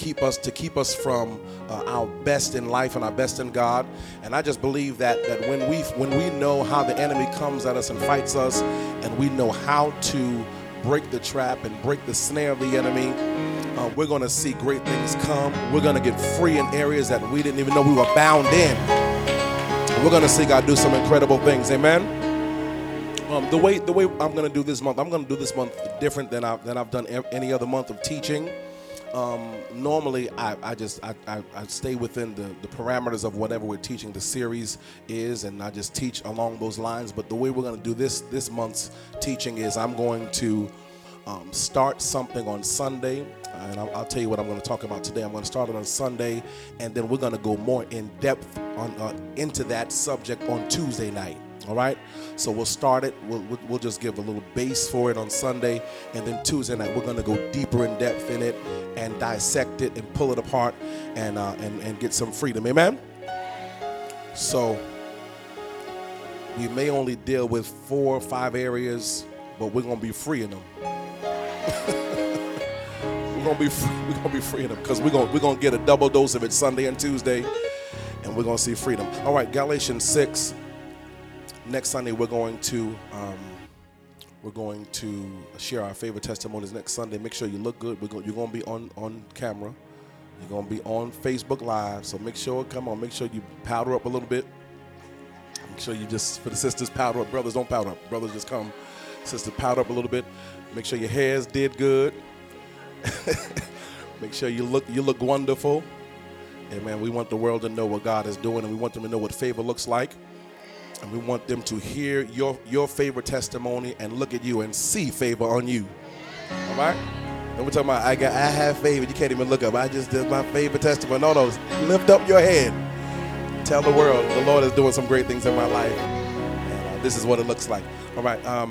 to keep us from our best in life and our best in God. And I just believe that when we know how the enemy comes at us and fights us, and we know how to break the trap and break the snare of the enemy, we're going to see great things come. We're going to get free in areas that we didn't even know we were bound in. We're going to see God do some incredible things. Amen. The way I'm going to do this month, different than I've done any other month of teaching. Normally, I stay within the parameters of whatever we're teaching the series is, and I just teach along those lines. But the way we're going to do this month's teaching is I'm going to start something on Sunday, and I'll tell you what I'm going to talk about today. I'm going to start it on Sunday, and then we're going to go more in depth into that subject on Tuesday night. All right, so we'll start it. We'll just give a little base for it on Sunday, and then Tuesday night we're going to go deeper in depth in it and dissect it and pull it apart and get some freedom. Amen. So we may only deal with 4 or 5 areas, but we're going to be free in them. We're going to be free in them because we're going to get a double dose of it Sunday and Tuesday, and we're going to see freedom. All right, Galatians 6. Next Sunday we're going to share our favorite testimonies. Next Sunday, make sure you look good. You're going to be on camera. You're going to be on Facebook Live. So make sure you powder up a little bit. Make sure you just, for the sisters, powder up. Brothers, don't powder up. Brothers, just come. Sisters, powder up a little bit. Make sure your hair's did good. Make sure you look wonderful. Amen. We want the world to know what God is doing, and we want them to know what favor looks like. And we want them to hear your favorite testimony and look at you and see favor on you. All right? And we're talking about, I have favor. You can't even look up. I just did my favorite testimony. No, lift up your head. Tell the world, the Lord is doing some great things in my life. And this is what it looks like. All right. I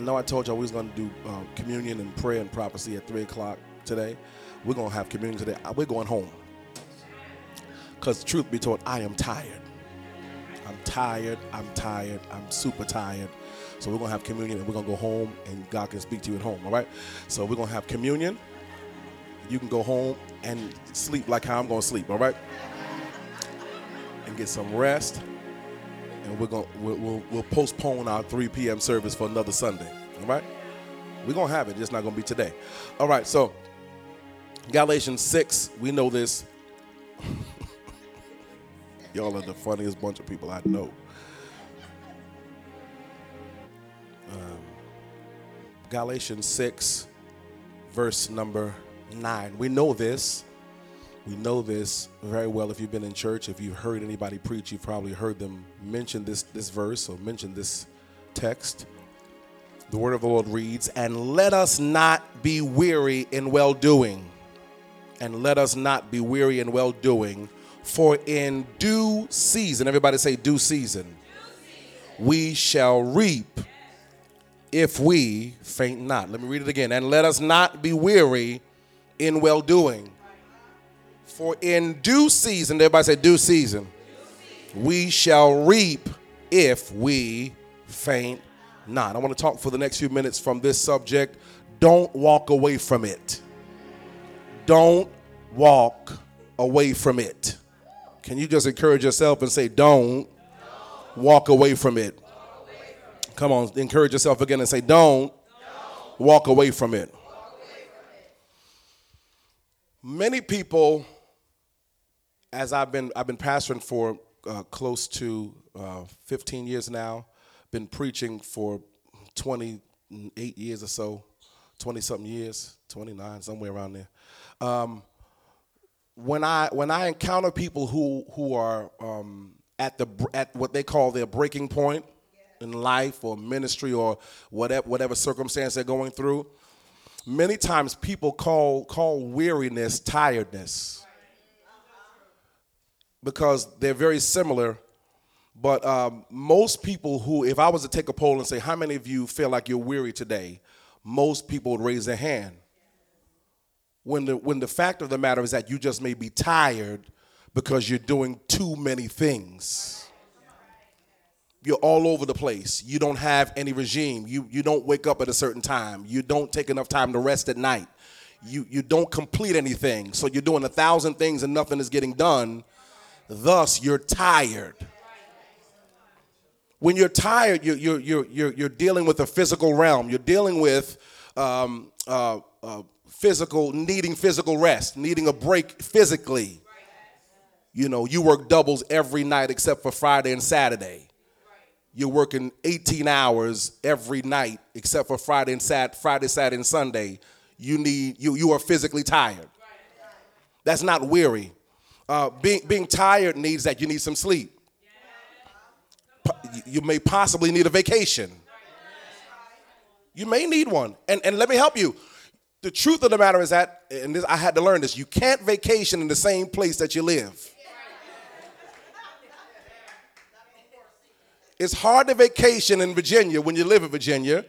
know I told y'all we was going to do communion and prayer and prophecy at 3 o'clock today. We're going to have communion today. We're going home. Because truth be told, I am tired. I'm tired, I'm super tired. So we're going to have communion, and we're going to go home, and God can speak to you at home, all right? So we're going to have communion. You can go home and sleep like how I'm going to sleep, all right? And get some rest, and we'll postpone our 3 p.m. service for another Sunday, all right? We're going to have it, just not going to be today. All right, so Galatians 6, we know this. Y'all are the funniest bunch of people I know. Galatians 6, verse number 9. We know this. We know this very well. If you've been in church, if you've heard anybody preach, you've probably heard them mention this verse or mention this text. The word of the Lord reads, "And let us not be weary in well-doing. And let us not be weary in well-doing. For in due season," everybody say due season, "we shall reap if we faint not." Let me read it again. "And let us not be weary in well-doing. For in due season," everybody say due season, "we shall reap if we faint not." I want to talk for the next few minutes from this subject. Don't walk away from it. Don't walk away from it. Can you just encourage yourself and say, don't walk away from it? Come on, encourage yourself again and say, don't walk away from it. Many people, as I've been pastoring for close to 15 years now, been preaching for 28 years or so, 20-something years, 29, somewhere around there. When I encounter people who are at what they call their breaking point in life or ministry or whatever circumstance they're going through, many times people call weariness tiredness because they're very similar. But most people who, if I was to take a poll and say, how many of you feel like you're weary today? Most people would raise their hand. When the fact of the matter is that you just may be tired because you're doing too many things. You're all over the place. You don't have any regime. You don't wake up at a certain time. You don't take enough time to rest at night. you don't complete anything. So you're doing 1,000 things and nothing is getting done. Thus, you're tired. When you're tired, you're dealing with the physical realm. You're dealing with needing physical rest, needing a break physically. You know, you work doubles every night except for Friday and Saturday. You're working 18 hours every night except for Friday, Saturday, and Sunday. You are physically tired. That's not weary. Being tired means that you need some sleep. You may possibly need a vacation. You may need one. And let me help you. The truth of the matter is that, and this, I had to learn this, you can't vacation in the same place that you live. It's hard to vacation in Virginia when you live in Virginia,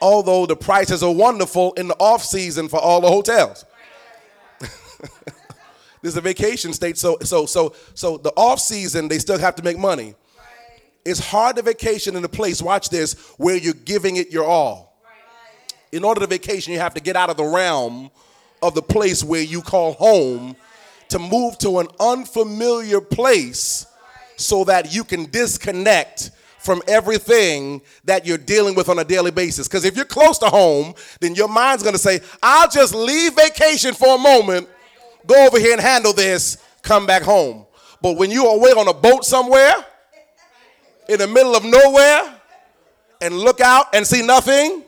although the prices are wonderful in the off season for all the hotels. This is a vacation state, so the off season, they still have to make money. It's hard to vacation in a place, watch this, where you're giving it your all. In order to vacation, you have to get out of the realm of the place where you call home to move to an unfamiliar place so that you can disconnect from everything that you're dealing with on a daily basis. Because if you're close to home, then your mind's going to say, I'll just leave vacation for a moment, go over here and handle this, come back home. But when you're away on a boat somewhere, in the middle of nowhere, and look out and see nothing,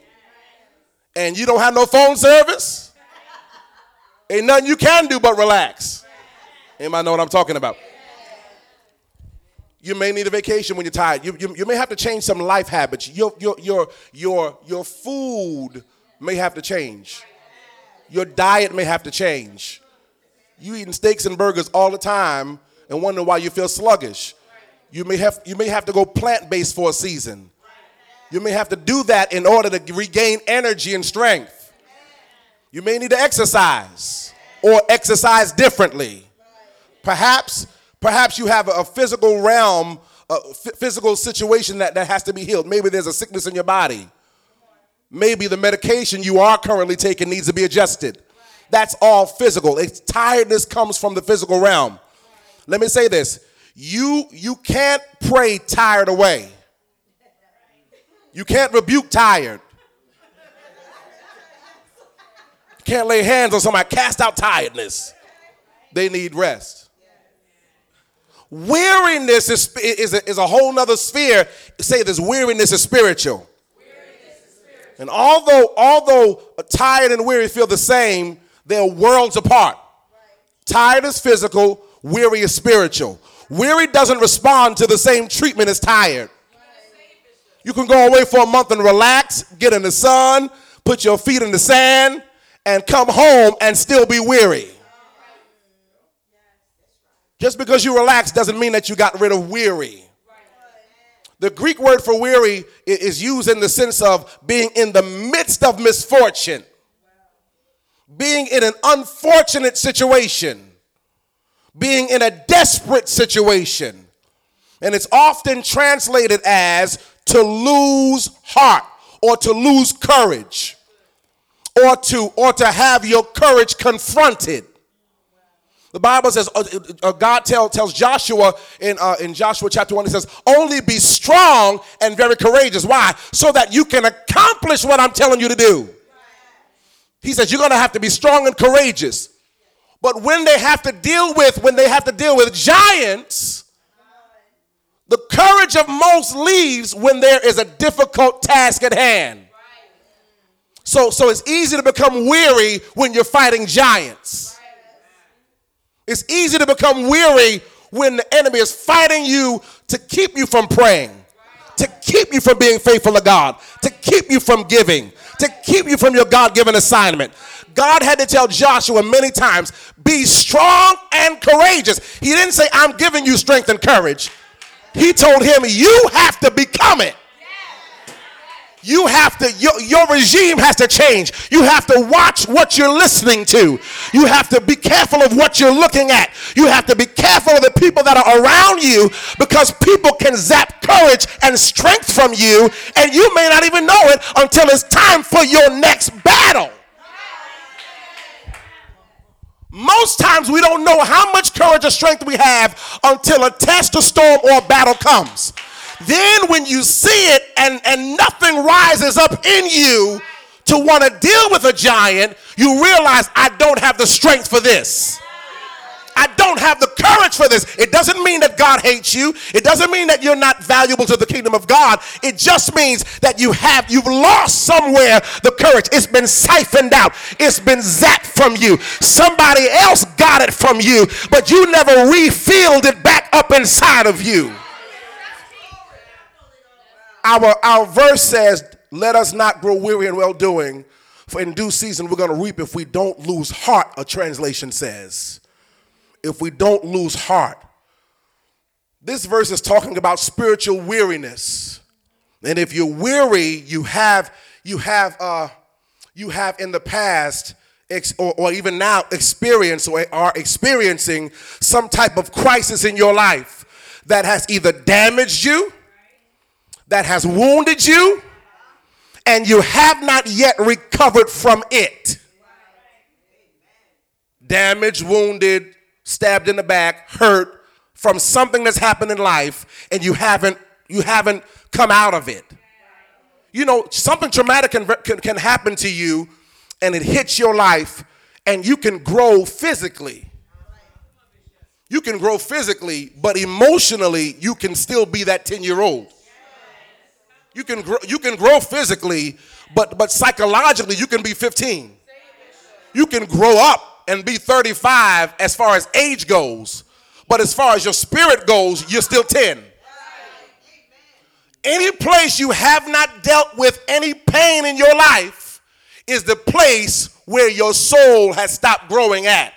and you don't have no phone service, ain't nothing you can do but relax. Anybody know what I'm talking about? You may need a vacation when you're tired. You may have to change some life habits. Your food may have to change. Your diet may have to change. You eating steaks and burgers all the time and wondering why you feel sluggish. You may have to go plant-based for a season. You may have to do that in order to regain energy and strength. You may need to exercise or exercise differently. Perhaps you have a physical realm, a physical situation that has to be healed. Maybe there's a sickness in your body. Maybe the medication you are currently taking needs to be adjusted. That's all physical. Tiredness comes from the physical realm. Let me say this. You can't pray tired away. You can't rebuke tired. You can't lay hands on somebody, cast out tiredness. They need rest. Weariness is a whole nother sphere. Say this, weariness is spiritual. And although tired and weary feel the same, they're worlds apart. Tired is physical, weary is spiritual. Weary doesn't respond to the same treatment as tired. You can go away for a month and relax, get in the sun, put your feet in the sand, and come home and still be weary. Just because you relax doesn't mean that you got rid of weary. The Greek word for weary is used in the sense of being in the midst of misfortune, being in an unfortunate situation, being in a desperate situation. And it's often translated as to lose heart or to lose courage or to have your courage confronted. The Bible says, God tells Joshua in Joshua chapter 1, he says, only be strong and very courageous. Why? So that you can accomplish what I'm telling you to do. He says, you're going to have to be strong and courageous. But when they have to deal with giants, the courage of most leaves when there is a difficult task at hand. So it's easy to become weary when you're fighting giants. It's easy to become weary when the enemy is fighting you to keep you from praying, to keep you from being faithful to God, to keep you from giving, to keep you from your God-given assignment. God had to tell Joshua many times, be strong and courageous. He didn't say, I'm giving you strength and courage. He told him, you have to become it. You have to, your regime has to change. You have to watch what you're listening to. You have to be careful of what you're looking at. You have to be careful of the people that are around you because people can zap courage and strength from you, and you may not even know it until it's time for your next battle. Most times we don't know how much courage or strength we have until a test, a storm, or a battle comes. Then when you see it and nothing rises up in you to want to deal with a giant, you realize I don't have the strength for this. I don't have the courage for this. It doesn't mean that God hates you. It doesn't mean that you're not valuable to the kingdom of God. It just means that you've lost somewhere the courage. It's been siphoned out. It's been zapped from you. Somebody else got it from you, but you never refilled it back up inside of you. Our verse says, let us not grow weary in well-doing, for in due season we're going to reap if we don't lose heart, a translation says. If we don't lose heart. This verse is talking about spiritual weariness. And if you're weary, you have in the past or even now experienced or are experiencing some type of crisis in your life that has either damaged you, that has wounded you, and you have not yet recovered from it. Damaged, wounded, stabbed in the back, hurt from something that's happened in life, and you haven't come out of it. You know, something traumatic can happen to you, and it hits your life, and you can grow physically. You can grow physically, but emotionally, you can still be that 10-year-old. You can grow physically, but psychologically, you can be 15. You can grow up and be 35 as far as age goes. But as far as your spirit goes, you're still 10. Any place you have not dealt with any pain in your life is the place where your soul has stopped growing at.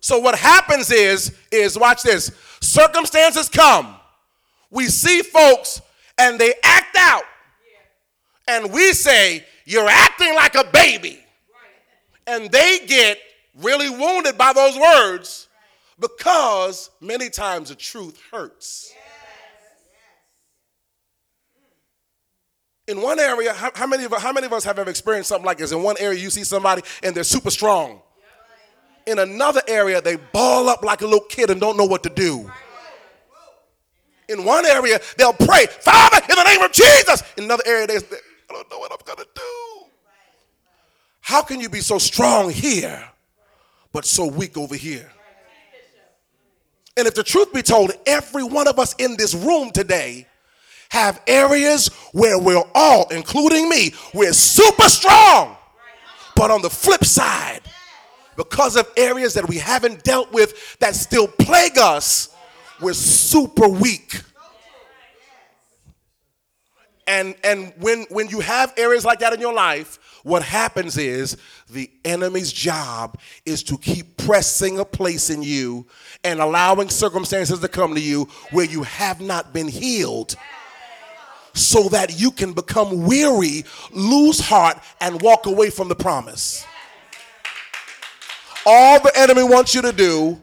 So what happens is watch this, circumstances come. We see folks and they act out. And we say, you're acting like a baby. And they get really wounded by those words because many times the truth hurts. Yes. In one area, how many of us have ever experienced something like this? In one area, you see somebody and they're super strong. In another area, they ball up like a little kid and don't know what to do. In one area, they'll pray, Father, in the name of Jesus. In another area, I don't know what I'm going to do. How can you be so strong here, but so weak over here? And if the truth be told, every one of us in this room today have areas where we're all, including me, we're super strong. But on the flip side, because of areas that we haven't dealt with that still plague us, we're super weak. And when you have areas like that in your life, what happens is the enemy's job is to keep pressing a place in you and allowing circumstances to come to you where you have not been healed so that you can become weary, lose heart, and walk away from the promise. All the enemy wants you to do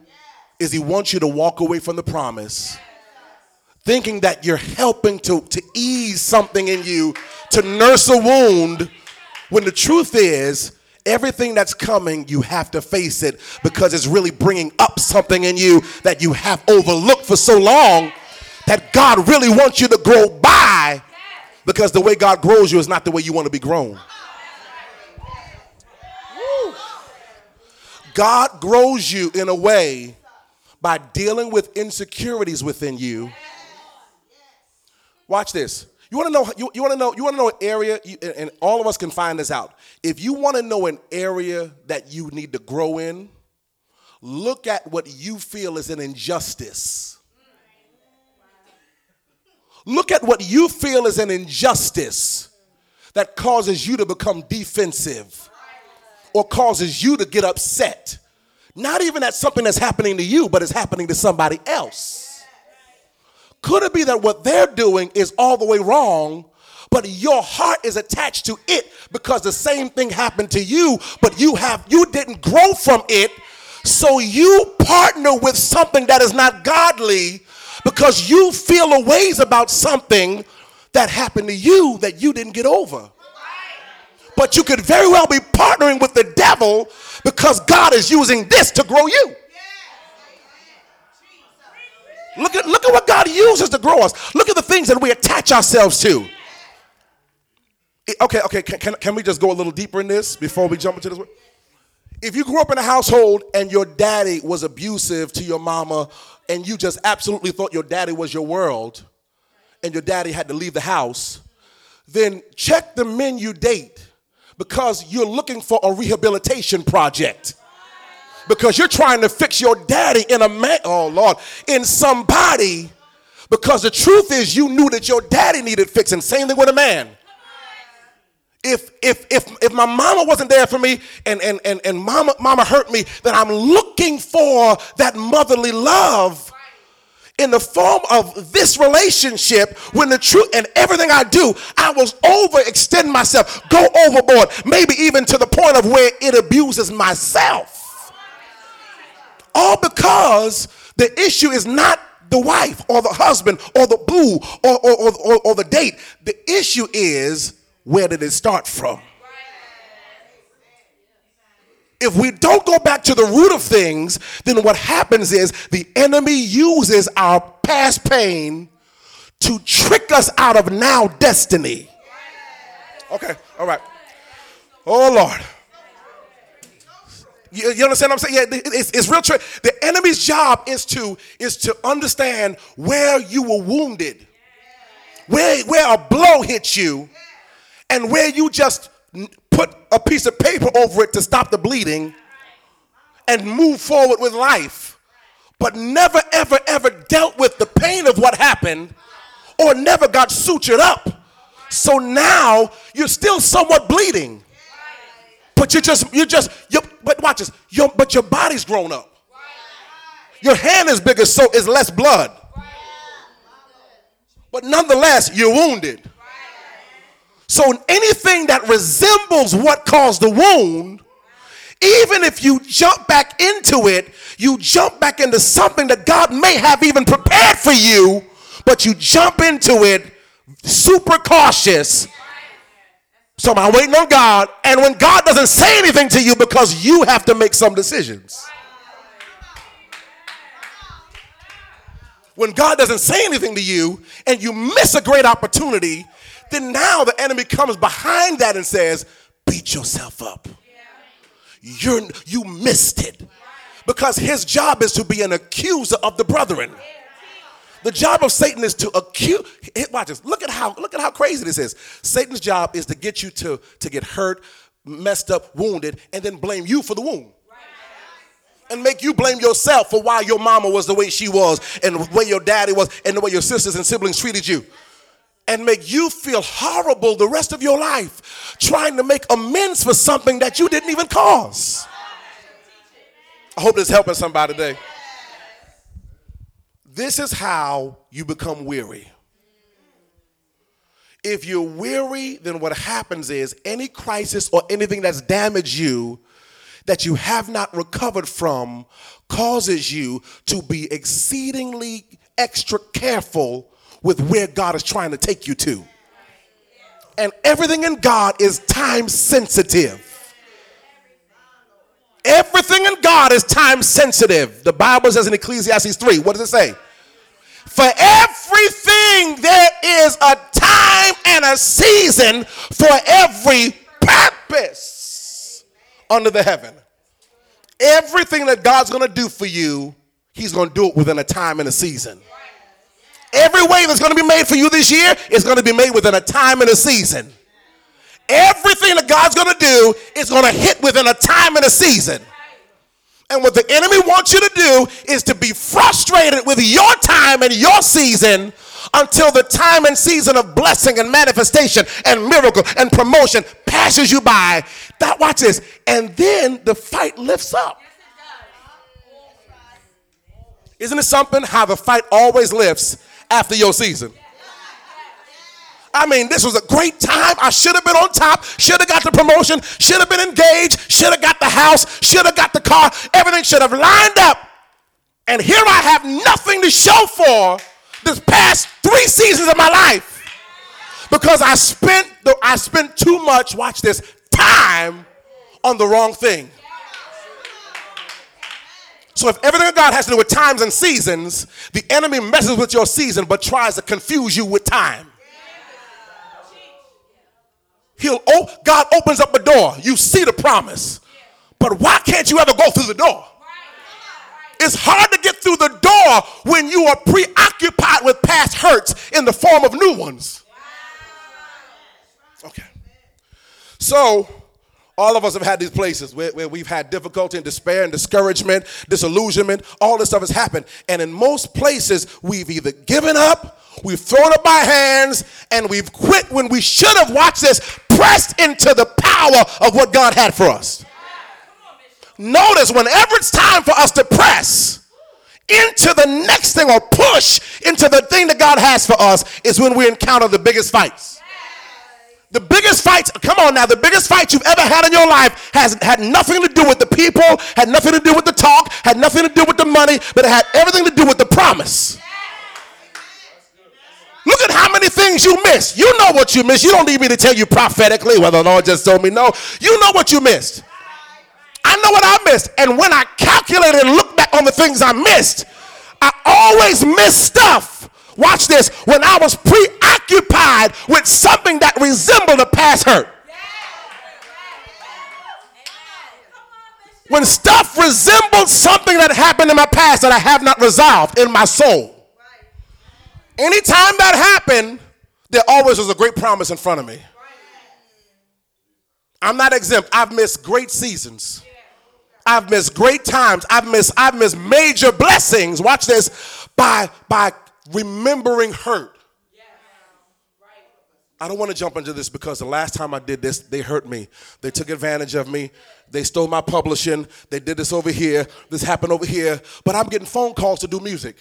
is he wants you to walk away from the promise, thinking that you're helping to ease something in you, to nurse a wound, when the truth is, everything that's coming, you have to face it because it's really bringing up something in you that you have overlooked for so long that God really wants you to grow by, because the way God grows you is not the way you want to be grown. Woo. God grows you in a way by dealing with insecurities within you. Watch this. You want to know an area, and all of us can find this out. If you want to know an area that you need to grow in, look at what you feel is an injustice. Look at what you feel is an injustice that causes you to become defensive or causes you to get upset. Not even at something that's happening to you, but it's happening to somebody else. Could it be that what they're doing is all the way wrong, but your heart is attached to it because the same thing happened to you, but you didn't grow from it, so you partner with something that is not godly because you feel a ways about something that happened to you that you didn't get over. but you could very well be partnering with the devil because God is using this to grow you. Look at what God uses to grow us. Look at the things that we attach ourselves to. Okay. Can we just go a little deeper in this before we jump into this? If you grew up in a household and your daddy was abusive to your mama and you just absolutely thought your daddy was your world and your daddy had to leave the house, then check the men you date because you're looking for a rehabilitation project. Because you're trying to fix your daddy in a man, oh Lord, in somebody, because the truth is you knew that your daddy needed fixing. Same thing with a man. If my mama wasn't there for me and mama hurt me, then I'm looking for that motherly love in the form of this relationship, when the truth and everything I do, I will overextend myself, go overboard, maybe even to the point of where it abuses myself. All because the issue is not the wife or the husband or the boo or the date. The issue is, where did it start from? If we don't go back to the root of things, then what happens is the enemy uses our past pain to trick us out of now destiny. Okay, all right. Oh, Lord. You understand what I'm saying? Yeah, it's real trick. The enemy's job is to understand where you were wounded, where a blow hit you, and where you just put a piece of paper over it to stop the bleeding and move forward with life, but never, ever, ever dealt with the pain of what happened or never got sutured up. So now you're still somewhat bleeding. But but watch this. But your body's grown up. Your hand is bigger, so is less blood. But nonetheless, you're wounded. So anything that resembles what caused the wound, even if you jump back into it, you jump back into something that God may have even prepared for you, but you jump into it super cautious. So I'm waiting on God, and when God doesn't say anything to you because you have to make some decisions. When God doesn't say anything to you and you miss a great opportunity, then now the enemy comes behind that and says, beat yourself up. You missed it. Because his job is to be an accuser of the brethren. The job of Satan is to accuse. Watch this. Look at how crazy this is. Satan's job is to get you to get hurt, messed up, wounded, and then blame you for the wound. And make you blame yourself for why your mama was the way she was, and the way your daddy was, and the way your sisters and siblings treated you. And make you feel horrible the rest of your life, trying to make amends for something that you didn't even cause. I hope this is helping somebody today. This is how you become weary. If you're weary, then what happens is any crisis or anything that's damaged you that you have not recovered from causes you to be exceedingly extra careful with where God is trying to take you to. And everything in God is time sensitive. Everything in God is time sensitive. The Bible says in Ecclesiastes 3, what does it say? For everything there is a time and a season for every purpose under the heaven. Everything that God's going to do for you, he's going to do it within a time and a season. Every way that's going to be made for you this year is going to be made within a time and a season. Everything that God's going to do is going to hit within a time and a season. And what the enemy wants you to do is to be frustrated with your time and your season until the time and season of blessing and manifestation and miracle and promotion passes you by. That, watch this. And then the fight lifts up. Isn't it something how the fight always lifts after your season? I mean, this was a great time. I should have been on top, should have got the promotion, should have been engaged, should have got the house, should have got the car. Everything should have lined up. And here I have nothing to show for this past 3 seasons of my life because I spent too much, watch this, time on the wrong thing. So if everything God has to do with times and seasons, the enemy messes with your season but tries to confuse you with time. God opens up a door. You see the promise. But why can't you ever go through the door? It's hard to get through the door when you are preoccupied with past hurts in the form of new ones. Okay. So all of us have had these places where we've had difficulty and despair and discouragement, disillusionment. All this stuff has happened. And in most places, we've either given up, we've thrown up our hands, and we've quit when we should have, watched this, pressed into the power of what God had for us. Notice whenever it's time for us to press into the next thing or push into the thing that God has for us is when we encounter the biggest fights. The biggest fights, come on now, the biggest fight you've ever had in your life has had nothing to do with the people, had nothing to do with the talk, had nothing to do with the money, but it had everything to do with the promise. Look at how many things you miss. You know what you missed. You don't need me to tell you prophetically, well, the Lord just told me no. You know what you missed. I know what I missed. And when I calculated and looked back on the things I missed, I always missed stuff. Watch this. When I was preoccupied with something that resembled a past hurt. When stuff resembled something that happened in my past that I have not resolved in my soul. Anytime that happened, there always was a great promise in front of me. I'm not exempt. I've missed great seasons. I've missed great times. I've missed major blessings. Watch this. By remembering hurt. I don't want to jump into this because the last time I did this, they hurt me. They took advantage of me. They stole my publishing. They did this over here. This happened over here. But I'm getting phone calls to do music.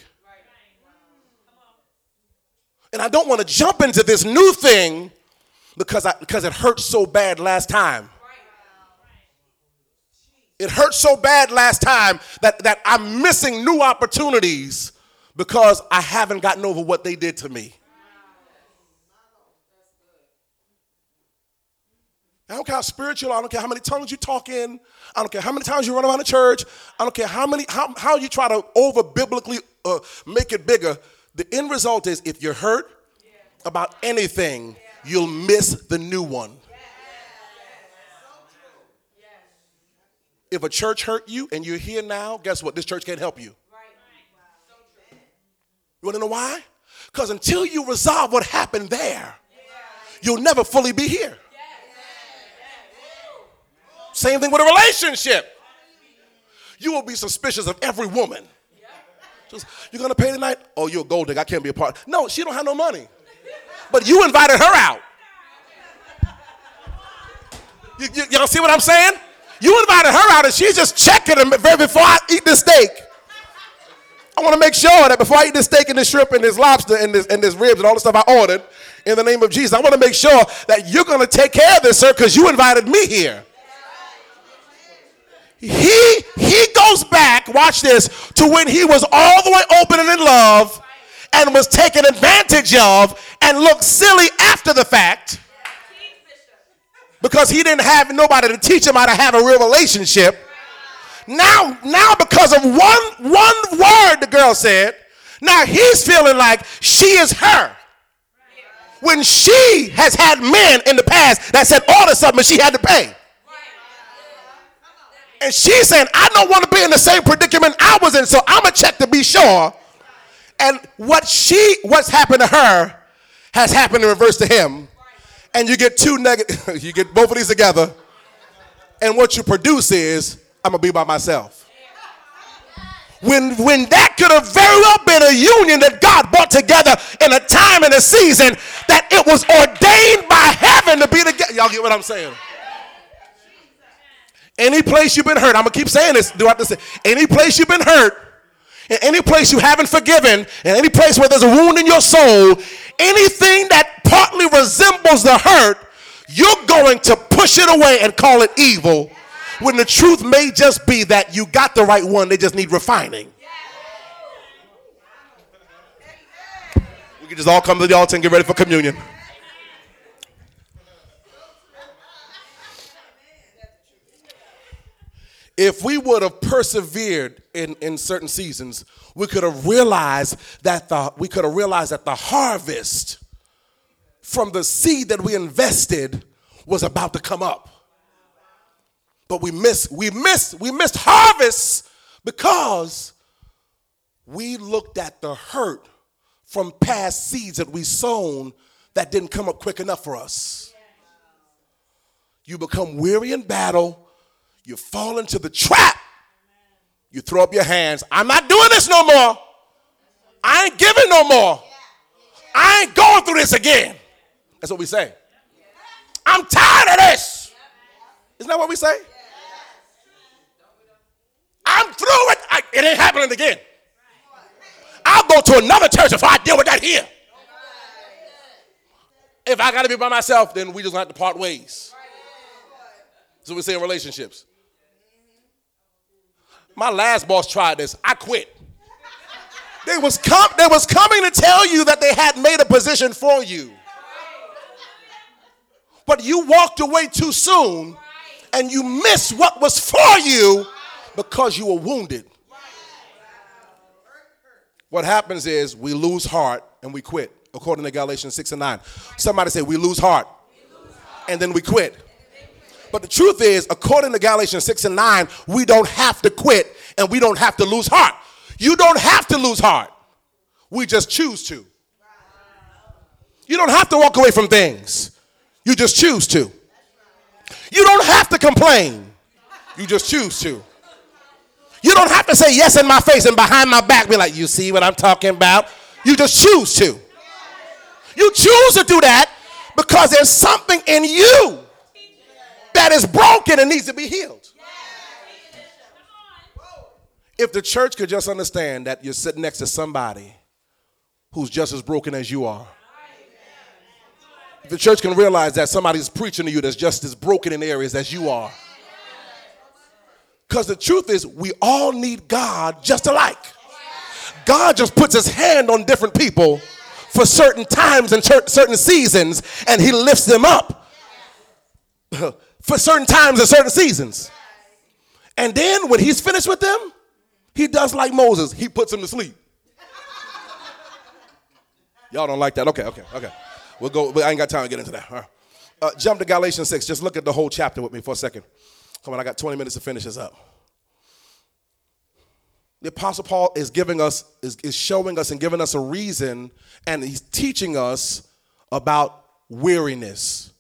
And I don't want to jump into this new thing because it hurt so bad last time. It hurt so bad last time that I'm missing new opportunities because I haven't gotten over what they did to me. I don't care how spiritual, I don't care how many tongues you talk in, I don't care how many times you run around the church, I don't care how you try to over-biblically make it bigger. The end result is if you're hurt about anything, you'll miss the new one. If a church hurt you and you're here now, guess what? This church can't help you. You want to know why? Because until you resolve what happened there, you'll never fully be here. Same thing with a relationship. You will be suspicious of every woman. Just, you're going to pay tonight? Oh, you're a gold digger. I can't be a part. No, she don't have no money. But you invited her out. Y'all see what I'm saying? You invited her out and she's just checking them before I eat this steak. I want to make sure that before I eat this steak and this shrimp and this lobster and this ribs and all the stuff I ordered, in the name of Jesus, I want to make sure that you're going to take care of this, sir, because you invited me here. He goes back, watch this, to when he was all the way open and in love and was taken advantage of and looked silly after the fact because he didn't have nobody to teach him how to have a real relationship. Now because of one word the girl said, now he's feeling like she is her. When she has had men in the past that said all this stuff and she had to pay. And she's saying, I don't want to be in the same predicament I was in, so I'm going to check to be sure. And what's happened to her has happened in reverse to him. And you get two negative, you get both of these together. And what you produce is, I'm going to be by myself. When that could have very well been a union that God brought together in a time and a season that it was ordained by heaven to be together. Y'all get what I'm saying? Any place you've been hurt, I'm going to keep saying this throughout this. Any place you've been hurt, in any place you haven't forgiven, in any place where there's a wound in your soul, anything that partly resembles the hurt, you're going to push it away and call it evil when the truth may just be that you got the right one, they just need refining. We can just all come to the altar and get ready for communion. If we would have persevered in certain seasons, we could have realized that the harvest from the seed that we invested was about to come up. But we missed harvest because we looked at the hurt from past seeds that we sown that didn't come up quick enough for us. You become weary in battle. You fall into the trap. You throw up your hands. I'm not doing this no more. I ain't giving no more. I ain't going through this again. That's what we say. I'm tired of this. Isn't that what we say? I'm through it. It ain't happening again. I'll go to another church if I deal with that here. If I got to be by myself, then we just gonna have to part ways. That's what we say in relationships. My last boss tried this. I quit. They was coming to tell you that they had made a position for you. But you walked away too soon and you missed what was for you because you were wounded. What happens is we lose heart and we quit, according to Galatians 6:9. Somebody say we lose heart and then we quit. But the truth is, according to Galatians 6:9, we don't have to quit and we don't have to lose heart. You don't have to lose heart. We just choose to. You don't have to walk away from things. You just choose to. You don't have to complain. You just choose to. You don't have to say yes in my face and behind my back be like, you see what I'm talking about? You just choose to. You choose to do that because there's something in you that is broken and needs to be healed. If the church could just understand that you're sitting next to somebody who's just as broken as you are. If the church can realize that somebody's preaching to you that's just as broken in areas as you are. Because the truth is, we all need God just alike. God just puts his hand on different people for certain times and certain seasons, and he lifts them up for certain times and certain seasons. And then when he's finished with them, he does like Moses. He puts them to sleep. Y'all don't like that? Okay. We'll go. I ain't got time to get into that. All right. Jump to Galatians 6. Just look at the whole chapter with me for a second. Come on, I got 20 minutes to finish this up. The Apostle Paul is giving us, is showing us and giving us a reason, and he's teaching us about weariness.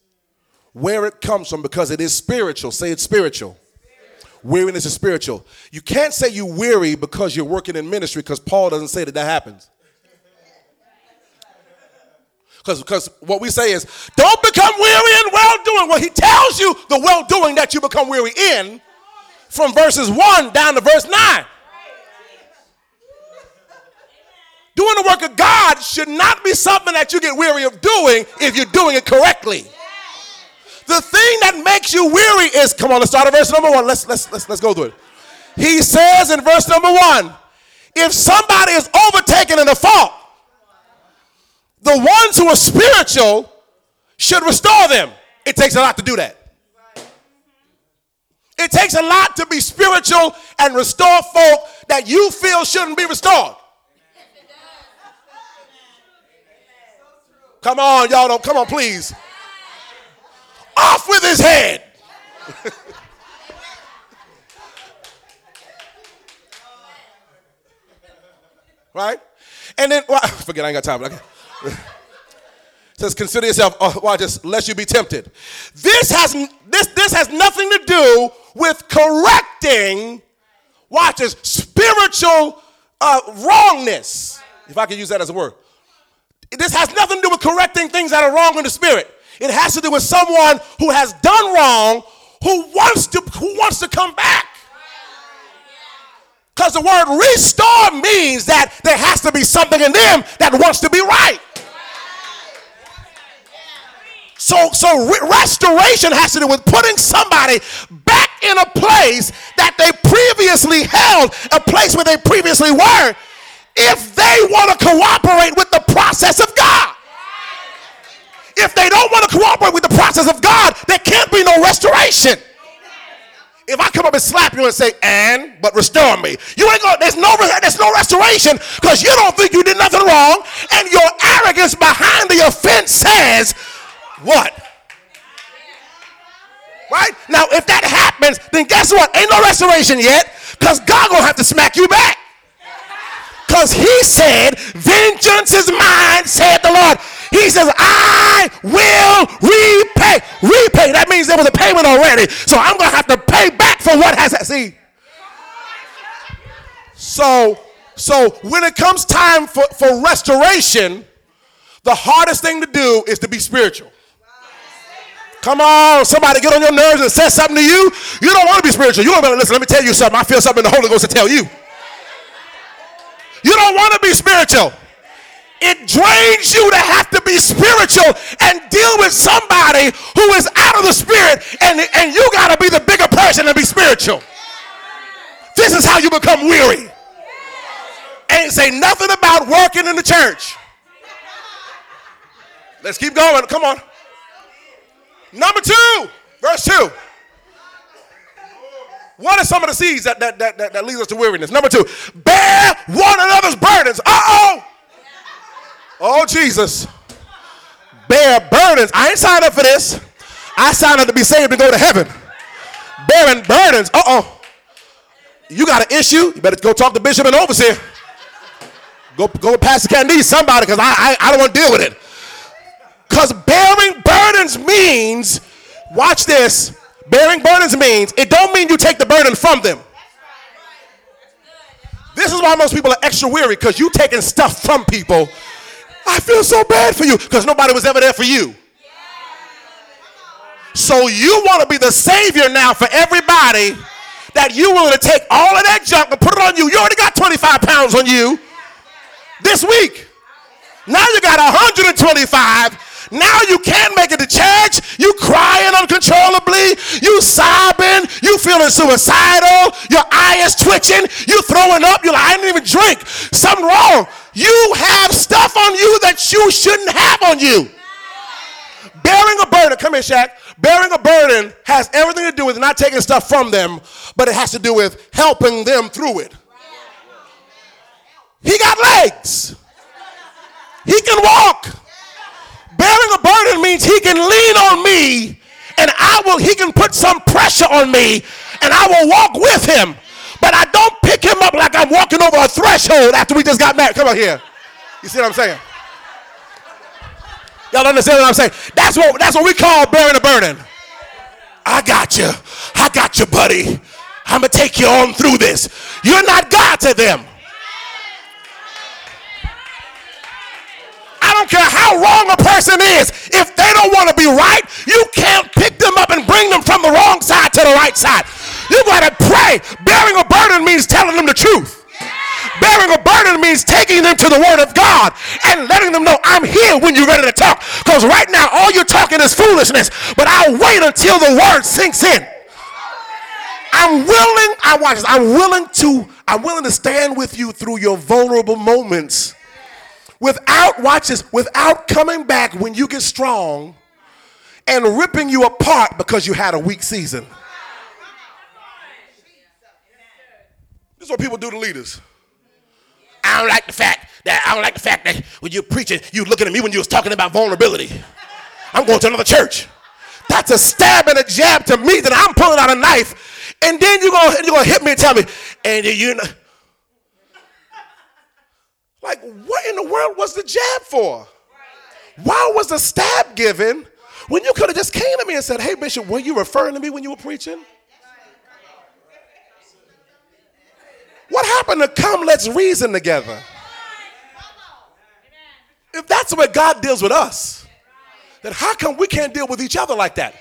Where it comes from, because it is spiritual. Say it's spiritual. Weariness is spiritual. You can't say you weary because you're working in ministry, because Paul doesn't say that happens. Because what we say is, don't become weary in well-doing. Well, he tells you the well-doing that you become weary in from verses 1 down to verse 9. Right. Doing the work of God should not be something that you get weary of doing if you're doing it correctly. Yeah. The thing that makes you weary is, come on, let's start at verse number 1. Let's go through it. He says in verse number 1, if somebody is overtaken in a fault, the ones who are spiritual should restore them. It takes a lot to do that. It takes a lot to be spiritual and restore folk that you feel shouldn't be restored. Come on, y'all. Don't. Come on, please. Off with his head. Right? And then, well, forget, I ain't got time. Okay. It says, consider yourself, lest you be tempted. This has nothing to do with correcting, spiritual wrongness. If I can use that as a word. This has nothing to do with correcting things that are wrong in the spirit. It has to do with someone who has done wrong, who wants to come back. Because the word restore means that there has to be something in them that wants to be right. So restoration has to do with putting somebody back in a place that they previously held, a place where they previously were, if they want to cooperate with the process of God. If they don't want to cooperate with the process of God, there can't be no restoration. if I come up and slap you and say, but restore me, you ain't gonna, there's no restoration, because you don't think you did nothing wrong, and your arrogance behind the offense says, what? Right? Now, if that happens, then guess what? Ain't no restoration yet, because God gonna have to smack you back. Because he said, vengeance is mine, said the Lord. He says, I will repay. Repay, that means there was a payment already. So I'm going to have to pay back for what has, see. So when it comes time for restoration, the hardest thing to do is to be spiritual. Come on, somebody get on your nerves and says something to you. You don't want to be spiritual. You don't want to listen. Let me tell you something. I feel something in the Holy Ghost to tell you. You don't want to be spiritual. It drains you to have to be spiritual and deal with somebody who is out of the spirit, and you got to be the bigger person and be spiritual. This is how you become weary. Ain't say nothing about working in the church. Let's keep going. Come on. Number 2, verse 2. What are some of the seeds that leads us to weariness? Number 2, bear one another's burdens. Uh-oh. Oh, Jesus. Bear burdens. I ain't signed up for this. I signed up to be saved and go to heaven. Bearing burdens. Uh-oh. You got an issue? You better go talk to Bishop and Overseer. Go with Pastor Candice, somebody, because I don't want to deal with it. Because bearing burdens means, watch this, bearing burdens means it don't mean you take the burden from them. This is why most people are extra weary, because you taking stuff from people. I feel so bad for you, because nobody was ever there for you. So you want to be the savior now for everybody, that you willing to take all of that junk and put it on you. You already got 25 pounds on you this week. Now you got 125. Now you can't make it to church. You crying uncontrollably. You sobbing. You feeling suicidal. Your eye is twitching. You throwing up. You're like, I didn't even drink. Something wrong. You have stuff on you that you shouldn't have on you. Bearing a burden. Come here, Shaq. Bearing a burden has everything to do with not taking stuff from them, but it has to do with helping them through it. He got legs. He can walk. Bearing a burden means he can lean on me, and he can put some pressure on me, and I will walk with him. But I don't pick him up like I'm walking over a threshold after we just got married. Come on here. You see what I'm saying? Y'all understand what I'm saying? That's what we call bearing a burden. I got you. I got you, buddy. I'm going to take you on through this. You're not God to them. I don't care how wrong a person is. If they don't want to be right, you can't pick them up and bring them from the wrong side to the right side. You got to pray. Bearing a burden means telling them the truth. Bearing a burden means taking them to the word of God and letting them know, I'm here when you're ready to talk. Because right now all you're talking is foolishness, but I'll wait until the word sinks in. I'm willing to stand with you through your vulnerable moments. Without coming back when you get strong and ripping you apart because you had a weak season. This is what people do to leaders. I don't like the fact that when you're preaching, you looking at me when you was talking about vulnerability. I'm going to another church. That's a stab and a jab to me that I'm pulling out a knife, and then you're gonna hit me and tell me, and you know. Like, what in the world was the jab for? Why was the stab given when you could have just came to me and said, hey, Bishop, were you referring to me when you were preaching? What happened to come, let's reason together? If that's the way God deals with us, then how come we can't deal with each other like that?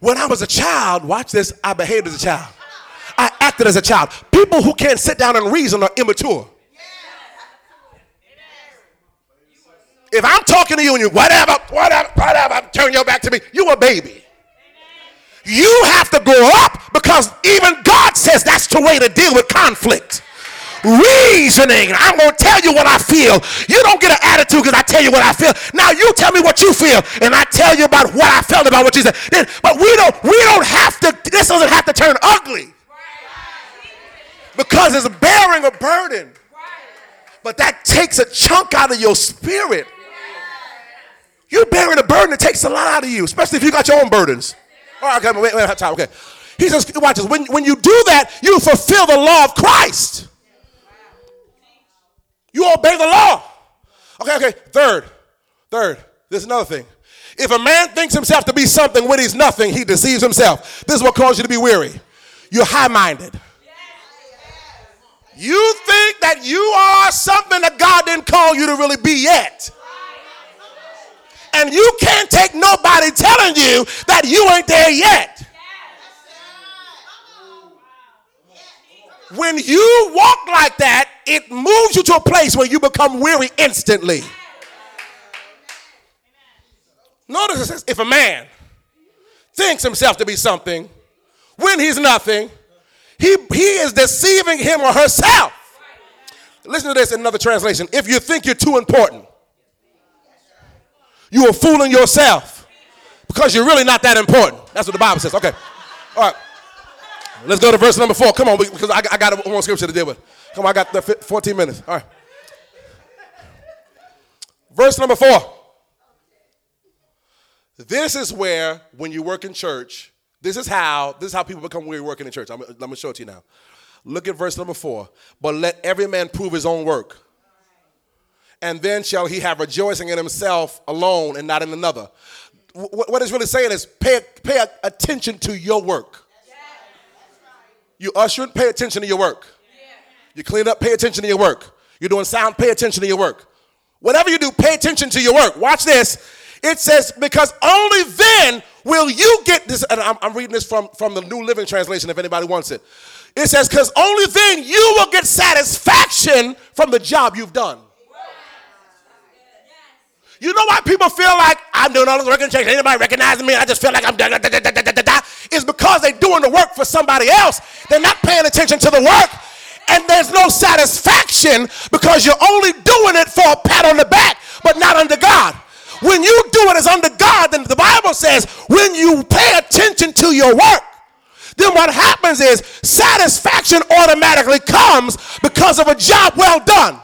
When I was a child, watch this, I behaved as a child. I acted as a child. People who can't sit down and reason are immature. If I'm talking to you and you, whatever, turn your back to me, you a baby. Amen. You have to grow up, because even God says that's the way to deal with conflict. reasoning. I'm going to tell you what I feel. You don't get an attitude because I tell you what I feel. Now you tell me what you feel, and I tell you about what I felt about what you said. But we don't have to, this doesn't have to turn ugly. Because it's bearing a burden. But that takes a chunk out of your spirit. You're bearing a burden that takes a lot out of you, especially if you got your own burdens. All right, okay, wait, I have time, okay. He says, watch this. When you do that, you fulfill the law of Christ. You obey the law. Okay. Third. There's another thing. If a man thinks himself to be something when he's nothing, he deceives himself. This is what causes you to be weary. You're high-minded. You think that you are something that God didn't call you to really be yet. And you can't take nobody telling you that you ain't there yet. When you walk like that, it moves you to a place where you become weary instantly. Notice it says, if a man thinks himself to be something when he's nothing, he is deceiving him or herself. Listen to this in another translation. If you think you're too important, you are fooling yourself because you're really not that important. That's what the Bible says. Okay. All right. Let's go to verse number 4. Come on, because I got one scripture to deal with. Come on, I got 14 minutes. All right. Verse number 4. This is where, when you work in church, this is how people become weary working in church. I'm going to show it to you now. Look at verse number 4. But let every man prove his own work. And then shall he have rejoicing in himself alone and not in another. What it's really saying is pay attention to your work. You ushering, pay attention to your work. You clean up, pay attention to your work. You're doing sound, pay attention to your work. Whatever you do, pay attention to your work. Watch this. It says, because only then will you get this. And I'm reading this from the New Living Translation if anybody wants it. It says, because only then you will get satisfaction from the job you've done. You know why people feel like I'm doing all this work in church, anybody recognizing me, I just feel like I'm da da da da da da da. It's because they're doing the work for somebody else. They're not paying attention to the work. And there's no satisfaction because you're only doing it for a pat on the back, but not under God. When you do it as under God, then the Bible says, when you pay attention to your work, then what happens is satisfaction automatically comes because of a job well done.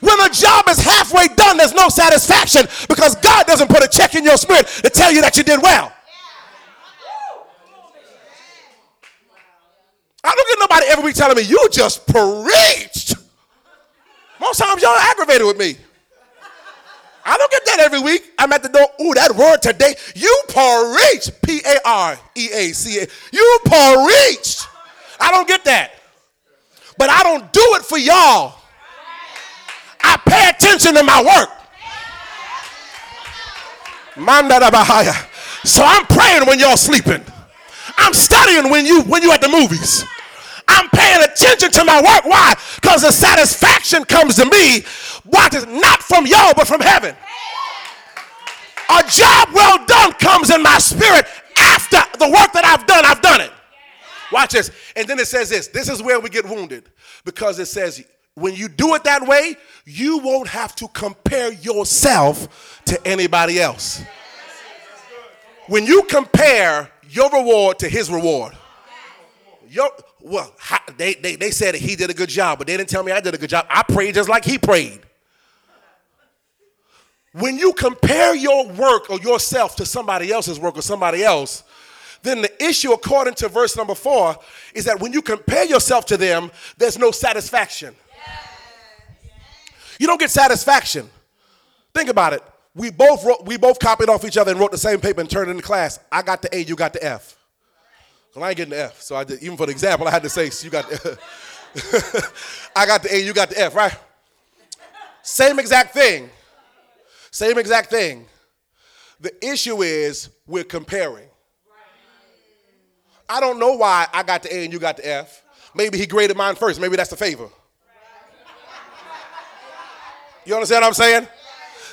When a job is halfway done, there's no satisfaction because God doesn't put a check in your spirit to tell you that you did well. I don't get nobody ever be telling me, you just preached. Most times y'all are aggravated with me. I don't get that every week. I'm at the door, ooh, that word today. You preached. P-A-R-E-A-C-A. You preached. I don't get that. But I don't do it for y'all. I pay attention to my work. So I'm praying when y'all sleeping. I'm studying when you at the movies. I'm paying attention to my work. Why? Because the satisfaction comes to me. Watch this, not from y'all, but from heaven. A job well done comes in my spirit after the work that I've done it. Watch this. And then it says this. This is where we get wounded. Because it says, when you do it that way, you won't have to compare yourself to anybody else. When you compare your reward to his reward, they said he did a good job, but they didn't tell me I did a good job. I prayed just like he prayed. When you compare your work or yourself to somebody else's work or somebody else, then the issue, according to verse number 4, is that when you compare yourself to them, there's no satisfaction. You don't get satisfaction. Think about it. We both copied off each other and wrote the same paper and turned it into class. I got the A, you got the F. Well, I ain't getting the F, so I did, even for the example, I had to say, so you got the F. I got the A, you got the F, right? Same exact thing. The issue is we're comparing. I don't know why I got the A and you got the F. Maybe he graded mine first. Maybe that's the favor. You understand what I'm saying?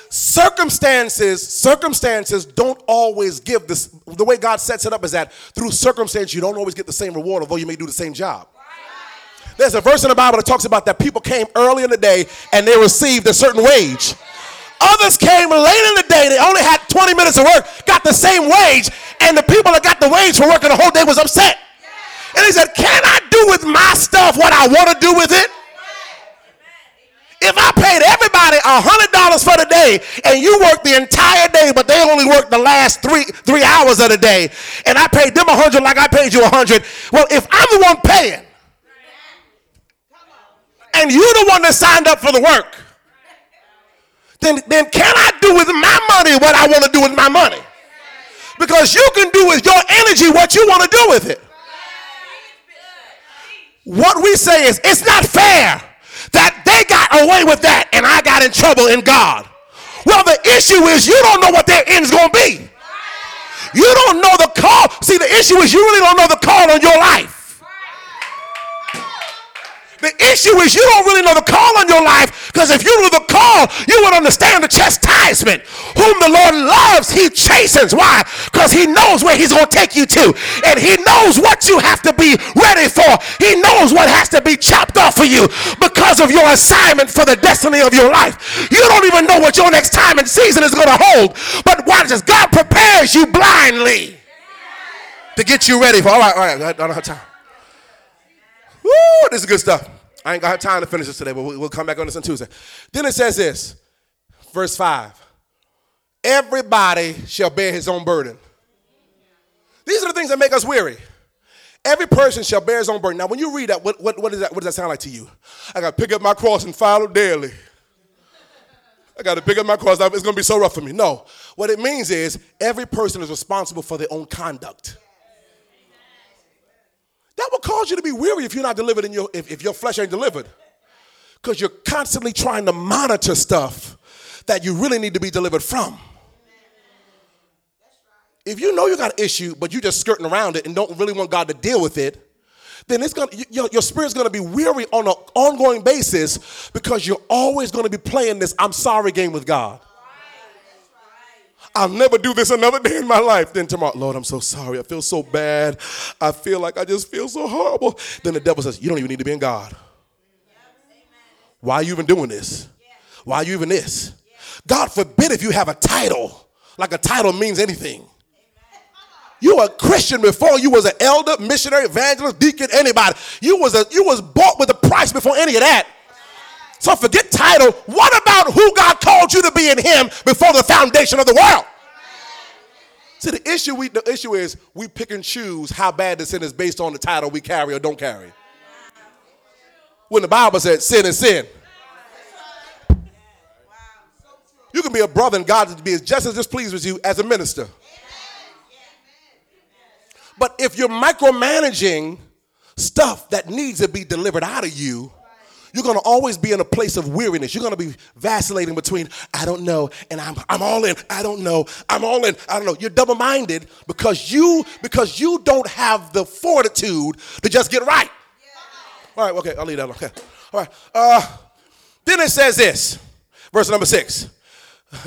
Circumstances don't always give this. The way God sets it up is that through circumstance, you don't always get the same reward, although you may do the same job. There's a verse in the Bible that talks about that people came early in the day and they received a certain wage. Others came late in the day, they only had 20 minutes of work, got the same wage, and the people that got the wage for working the whole day was upset. And he said, can I do with my stuff what I want to do with it? If I paid everybody $100 for the day and you worked the entire day, but they only worked the last three hours of the day, and I paid them $100 like I paid you $100, well, if I'm the one paying and you're the one that signed up for the work, then can I do with my money what I want to do with my money? Because you can do with your energy what you want to do with it. What we say is, it's not fair that they got away with that and I got in trouble in God. Well, the issue is you don't know what their end's going to be. You don't know the call. See, the issue is you really don't know the call on your life. The issue is you don't really know the call on your life, because if you knew the call, you would understand the chastisement. Whom the Lord loves, he chastens. Why? Because he knows where he's going to take you to, and he knows what you have to be ready for. He knows what has to be chopped off for you because of your assignment for the destiny of your life. You don't even know what your next time and season is going to hold, but watch this. God prepares you blindly to get you ready for. All right, I don't have time. Woo, this is good stuff. I ain't got time to finish this today, but we'll come back on this on Tuesday. Then it says this, verse 5. Everybody shall bear his own burden. These are the things that make us weary. Every person shall bear his own burden. Now, when you read that, what does that sound like to you? I got to pick up my cross and follow daily. I got to pick up my cross. It's going to be so rough for me. No. What it means is every person is responsible for their own conduct. That will cause you to be weary if you're not delivered in your, if your flesh ain't delivered. Because you're constantly trying to monitor stuff that you really need to be delivered from. If you know you got an issue, but you're just skirting around it and don't really want God to deal with it, then it's gonna, your spirit's going to be weary on an ongoing basis, because you're always going to be playing this I'm sorry game with God. I'll never do this another day in my life. Then tomorrow, Lord, I'm so sorry. I feel so bad. I feel like I just feel so horrible. Then the devil says, you don't even need to be in God. Why are you even doing this? Why are you even this? God forbid if you have a title, like a title means anything. You were a Christian before you was an elder, missionary, evangelist, deacon, anybody. You was bought with a price before any of that. So forget title. What about who God called you to be in him before the foundation of the world? See, the issue is we pick and choose how bad the sin is based on the title we carry or don't carry. When the Bible said sin is sin. You can be a brother and God is just as displeased with you as a minister. But if you're micromanaging stuff that needs to be delivered out of you, you're going to always be in a place of weariness. You're going to be vacillating between, I don't know, and I'm all in. I don't know. I'm all in. I don't know. You're double-minded because you don't have the fortitude to just get right. Yeah. All right, okay, I'll leave that alone. Okay. All right. Then it says this, verse number 6.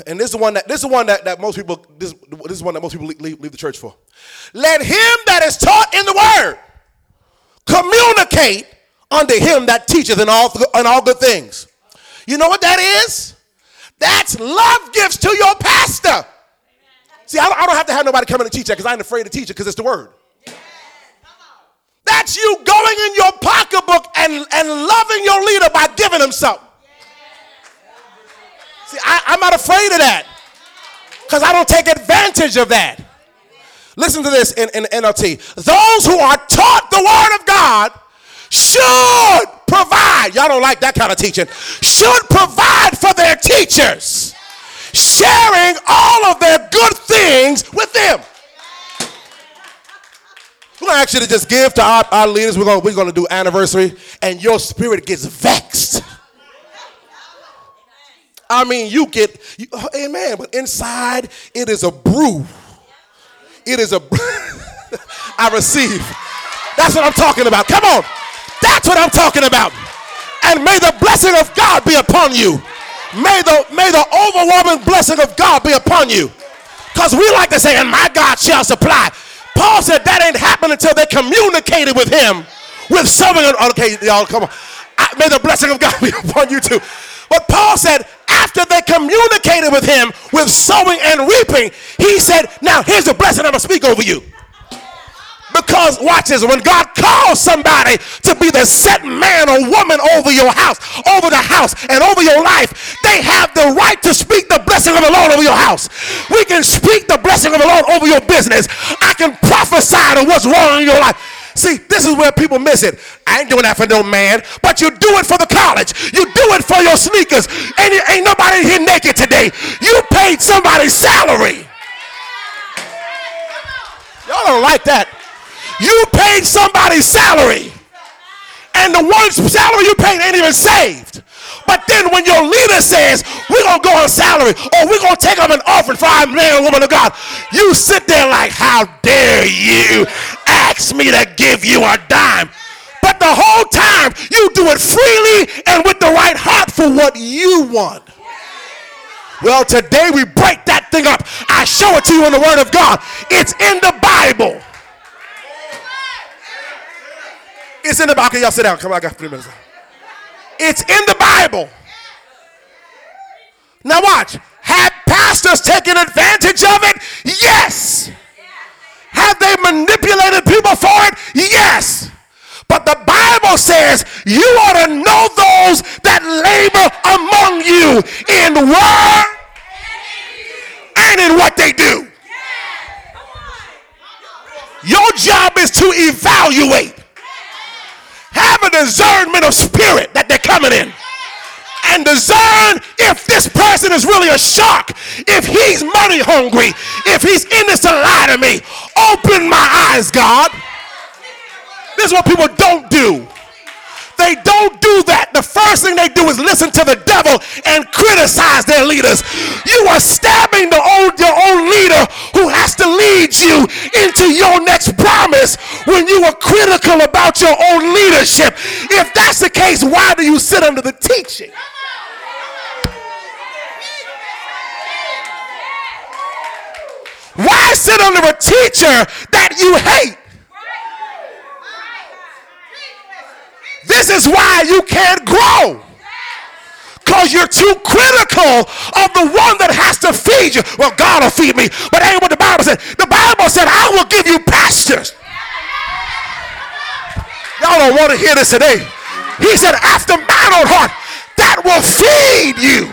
And this is one that most people leave the church for. Let him that is taught in the word communicate unto him that teacheth in all good things. You know what that is? That's love gifts to your pastor. Amen. See, I don't have to have nobody come in and teach that, because I ain't afraid to teach it, because it's the word. Yes. That's you going in your pocketbook and loving your leader by giving him something. Yes. See, I'm not afraid of that, because I don't take advantage of that. Listen to this in NLT. Those who are taught the word of God should provide, y'all don't like that kind of teaching, should provide for their teachers, sharing all of their good things with them. We're going to actually just give to our leaders. We're going to do anniversary, and your spirit gets vexed. I mean, amen, but inside it is a brew. It is a brew. I receive. That's what I'm talking about. Come on. That's what I'm talking about. And may the blessing of God be upon you. May the overwhelming blessing of God be upon you. Because we like to say, and my God shall supply. Paul said that ain't happening until they communicated with him with serving. Okay, y'all, come on. May the blessing of God be upon you too. But Paul said, after they communicated with him with sowing and reaping, he said, now here's the blessing I'm going to speak over you. Because, watch this, when God calls somebody to be the set man or woman over your house, over the house, and over your life, they have the right to speak the blessing of the Lord over your house. We can speak the blessing of the Lord over your business. I can prophesy to what's wrong in your life. See, this is where people miss it. I ain't doing that for no man, but you do it for the college. You do it for your sneakers. And ain't nobody here naked today. You paid somebody's salary. Y'all don't like that. You paid somebody's salary. And the one salary you paid ain't even saved. But then when your leader says, we're going to go on salary, or we're going to take up an offering for our man and woman of God, you sit there like, how dare you ask me to give you a dime. But the whole time, you do it freely and with the right heart for what you want. Well, today we break that thing up. I show it to you in the Word of God. It's in the Bible. It's in the Bible. Okay, y'all sit down. Come on, I got 3 minutes. It's in the Bible. Now watch. Have pastors taken advantage of it? Yes. Have they manipulated people for it? Yes. But the Bible says you ought to know those that labor among you in word and in what they do. Your job is to evaluate. Have a discernment of spirit that they're coming in. And discern if this person is really a shark, if he's money hungry, if he's innocent lie to me. Open my eyes, God. This is what people don't do. They don't do that. The first thing they do is listen to the devil and criticize their leaders. You are stabbing your own leader who has to lead you into your next promise when you are critical about your own leadership. If that's the case, why do you sit under the teaching? Why sit under a teacher that you hate? This is why you can't grow. Because you're too critical of the one that has to feed you. Well, God will feed me, but that ain't what the Bible said. The Bible said, I will give you pastors. Y'all don't want to hear this today. He said, after mine own heart, that will feed you.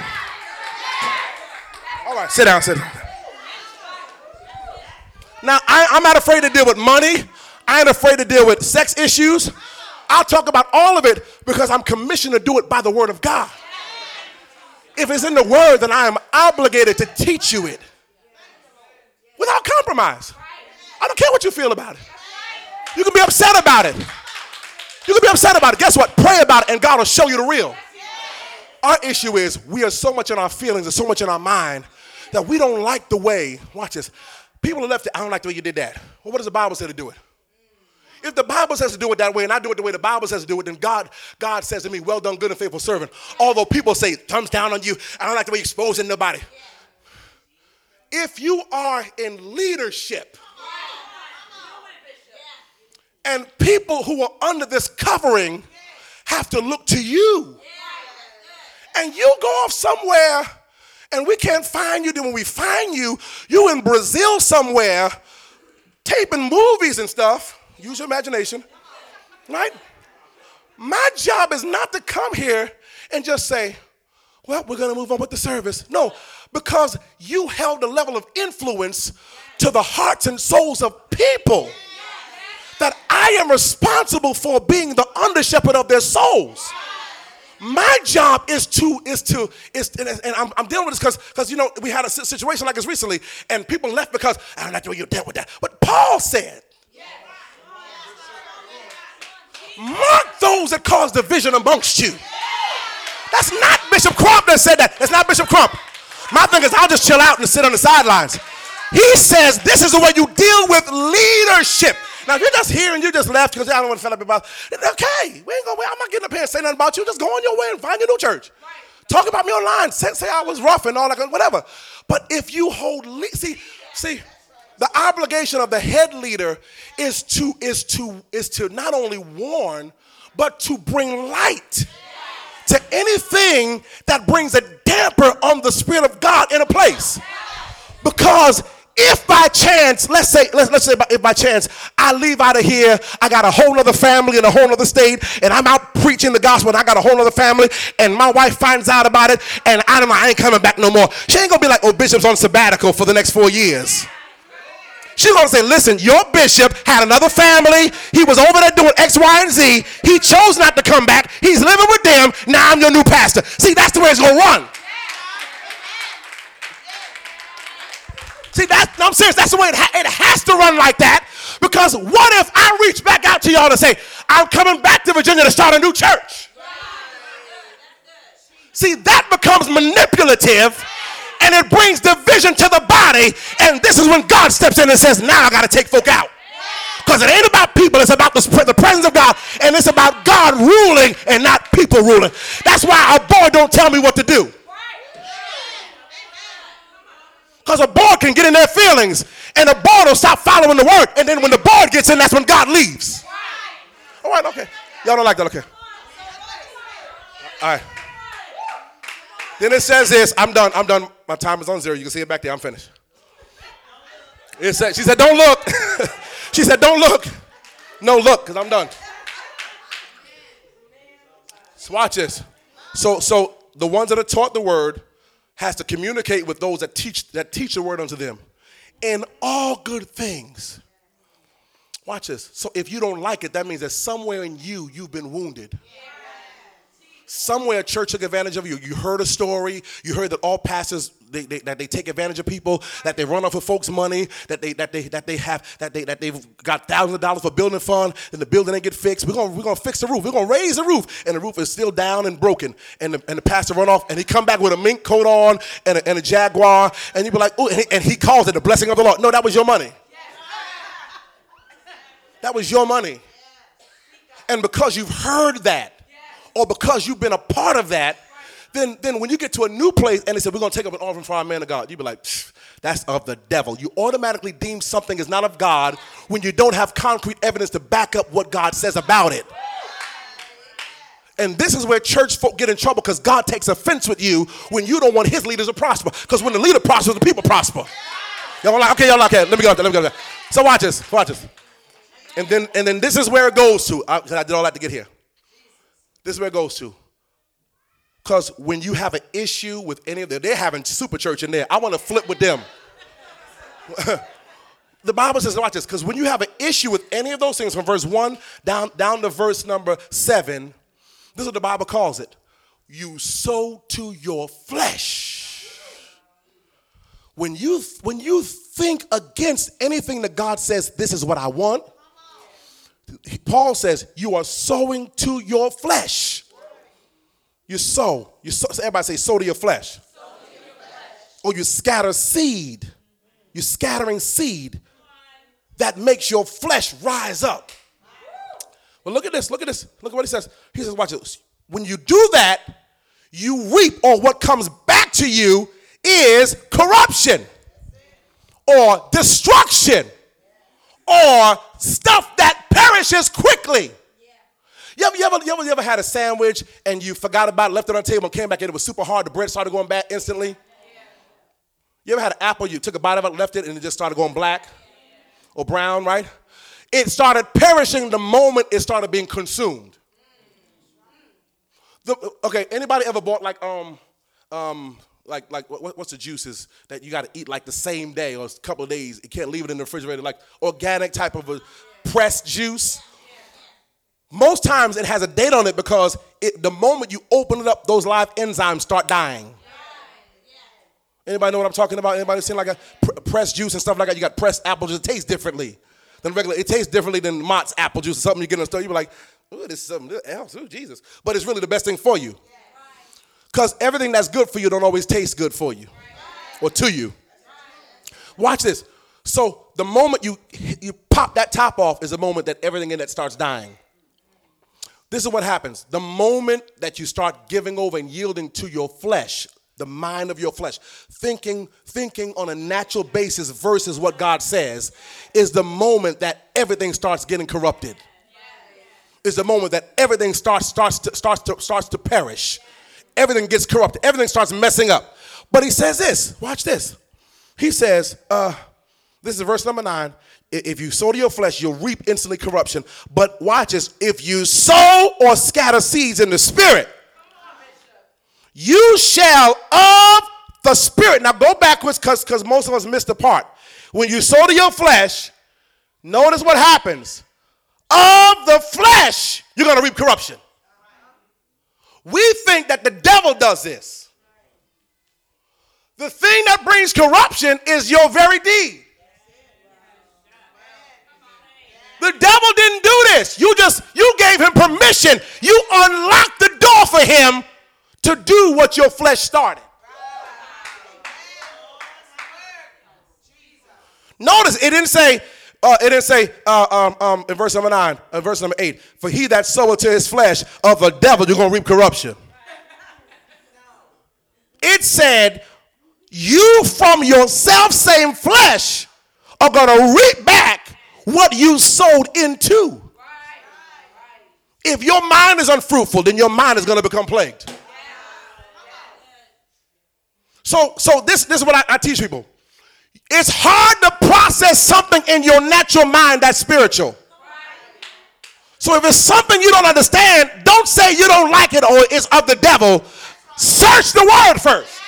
All right, sit down, sit down. Now, I'm not afraid to deal with money. I ain't afraid to deal with sex issues. I'll talk about all of it because I'm commissioned to do it by the Word of God. If it's in the Word, then I am obligated to teach you it without compromise. I don't care what you feel about it. You can be upset about it. You can be upset about it. Guess what? Pray about it and God will show you the real. Our issue is we are so much in our feelings and so much in our mind that we don't like the way, watch this, people are left, I don't like the way you did that. Well, what does the Bible say to do it? If the Bible says to do it that way and I do it the way the Bible says to do it, then God says to me, well done, good and faithful servant. Although people say, thumbs down on you, I don't like the way you're exposing nobody. Yeah. If you are in leadership and people who are under this covering have to look to you and you go off somewhere and we can't find you, then when we find you, you in Brazil somewhere taping movies and stuff. Use your imagination, right? My job is not to come here and just say, well, we're going to move on with the service. No, because you held a level of influence to the hearts and souls of people that I am responsible for being the under shepherd of their souls. My job is, and I'm dealing with this because you know, we had a situation like this recently and people left because, I don't like the way you dealt with that. But Paul said, mark those that cause division amongst you. That's not Bishop Crump that said that. It's not Bishop Crump. My thing is I'll just chill out and sit on the sidelines. He says this is the way you deal with leadership. Now, if you're just here and you just left because I don't want to feel like about it, okay, I'm not getting up here and saying nothing about you. Just go on your way and find your new church. Talk about me online. Say I was rough and all that, whatever. But if you hold, see, The obligation of the head leader is to not only warn, but to bring light to anything that brings a damper on the Spirit of God in a place. Because if by chance, let's say if by chance I leave out of here, I got a whole other family in a whole other state, and I'm out preaching the gospel, and I got a whole other family, and my wife finds out about it, and I ain't coming back no more. She ain't gonna be like, oh, Bishop's on sabbatical for the next 4 years. She's gonna say, listen, your bishop had another family. He was over there doing X, Y, and Z. He chose not to come back. He's living with them. Now I'm your new pastor. See, that's the way it's gonna run. See, I'm serious. That's the way it has to run like that. Because what if I reach back out to y'all and say, I'm coming back to Virginia to start a new church? See, that becomes manipulative, and it brings division to the body. And this is when God steps in and says, now I got to take folk out. Because it ain't about people. It's about the presence of God. And it's about God ruling and not people ruling. That's why a boy don't tell me what to do. Because a board can get in their feelings, and the board will stop following the word. And then when the board gets in, that's when God leaves. All right, okay. Y'all don't like that, okay. All right. Then it says this. I'm done. My time is on zero. You can see it back there. I'm finished. It said, she said, don't look. She said, don't look. No, look, because I'm done. So watch this. So the ones that are taught the word has to communicate with those that teach the word unto them in all good things. Watch this. So if you don't like it, that means that somewhere in you've been wounded. Somewhere a church took advantage of you. You heard a story. You heard that all pastors that they take advantage of people, that they run off with folks' money, that they've got thousands of dollars for building fund, and the building ain't get fixed. We're gonna fix the roof. We're gonna raise the roof, and the roof is still down and broken. And the pastor run off, and he come back with a mink coat on and a Jaguar, and you be like, oh, and he calls it the blessing of the Lord. No, that was your money. That was your money. And because you've heard that, or because you've been a part of that, then when you get to a new place and they say, we're going to take up an offering for our man of God, you'd be like, that's of the devil. You automatically deem something is not of God when you don't have concrete evidence to back up what God says about it. And this is where church folk get in trouble, because God takes offense with you when you don't want his leaders to prosper. Because when the leader prospers, the people prosper. Y'all like, okay, y'all like that. Let me go up there. So watch this. And then this is where it goes to. I did all that to get here. This is where it goes to. Because when you have an issue with any of them, they're having super church in there. I want to flip with them. The Bible says, watch this, because when you have an issue with any of those things, from verse 1 down to verse number 7, this is what the Bible calls it. You sow to your flesh. When you think against anything that God says, this is what I want, Paul says, you are sowing to your flesh. You sow. Everybody say, sow to your flesh. Sow to your flesh. Or you scatter seed. You're scattering seed that makes your flesh rise up. Well, look at this. Look at what he says. He says, watch this. When you do that, you reap, or what comes back to you is corruption or destruction or stuff that perishes quickly. Yeah. You ever had a sandwich and you forgot about it, left it on the table, and came back and it was super hard, the bread started going bad instantly? Yeah. You ever had an apple, you took a bite of it, left it, and it just started going black or brown, right? It started perishing the moment it started being consumed. Anybody ever bought like what's the juices that you got to eat like the same day or a couple of days? You can't leave it in the refrigerator, like organic type of a pressed juice. Most times it has a date on it because the moment you open it up, those live enzymes start dying. Anybody know what I'm talking about? Anybody seen like a pressed juice and stuff like that? You got pressed apple juice. It tastes differently than regular. It tastes differently than Mott's apple juice or something you get in the store. You be like, oh, this is something else. Oh, Jesus. But it's really the best thing for you. Because everything that's good for you don't always taste good for you or to you. Watch this. So the moment you pop that top off is the moment that everything in it starts dying. This is what happens. The moment that you start giving over and yielding to your flesh, The mind of your flesh. Thinking on a natural basis versus what God says is the moment that everything starts getting corrupted. Is the moment that everything starts to perish. Everything gets corrupted. Everything starts messing up. But he says this. Watch this. He says, this is verse number 9. If you sow to your flesh, you'll reap instantly corruption. But watch this. If you sow or scatter seeds in the spirit, you shall of the spirit. Now go backwards because most of us missed the part. When you sow to your flesh, notice what happens. Of the flesh, you're going to reap corruption. We think that the devil does this. The thing that brings corruption is your very deed. The devil didn't do this. You gave him permission. You unlocked the door for him to do what your flesh started. Notice it didn't say in verse number 9, verse number 8, for he that soweth to his flesh, of the devil you're going to reap corruption. It said, you from your self-same flesh are going to reap back what you sowed into. Right. If your mind is unfruitful, then your mind is going to become plagued. Yeah. So this is what I teach people. It's hard to process something in your natural mind that's spiritual. Right. So if it's something you don't understand, don't say you don't like it or it's of the devil. Search the word first.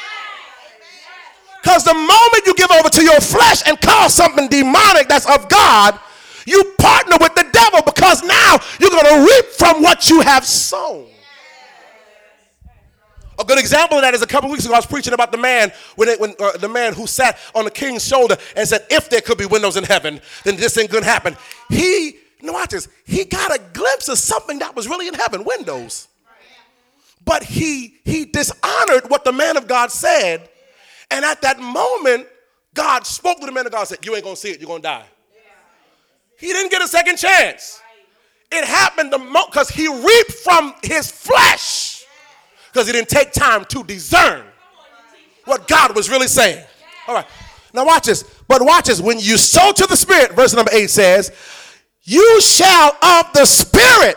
Because the moment you give over to your flesh and call something demonic that's of God, you partner with the devil, because now you're going to reap from what you have sown. A good example of that is a couple weeks ago I was preaching about the man the man who sat on the king's shoulder and said, if there could be windows in heaven, then this thing could happen. He got a glimpse of something that was really in heaven, windows. But he dishonored what the man of God said. And at that moment, God spoke to the man of God and said, you ain't going to see it. You're going to die. Yeah. He didn't get a second chance. Right. It happened because he reaped from his flesh because he didn't take time to discern what God was really saying. All right. Now watch this. But watch this. When you sow to the spirit, verse number 8 says, you shall of the spirit,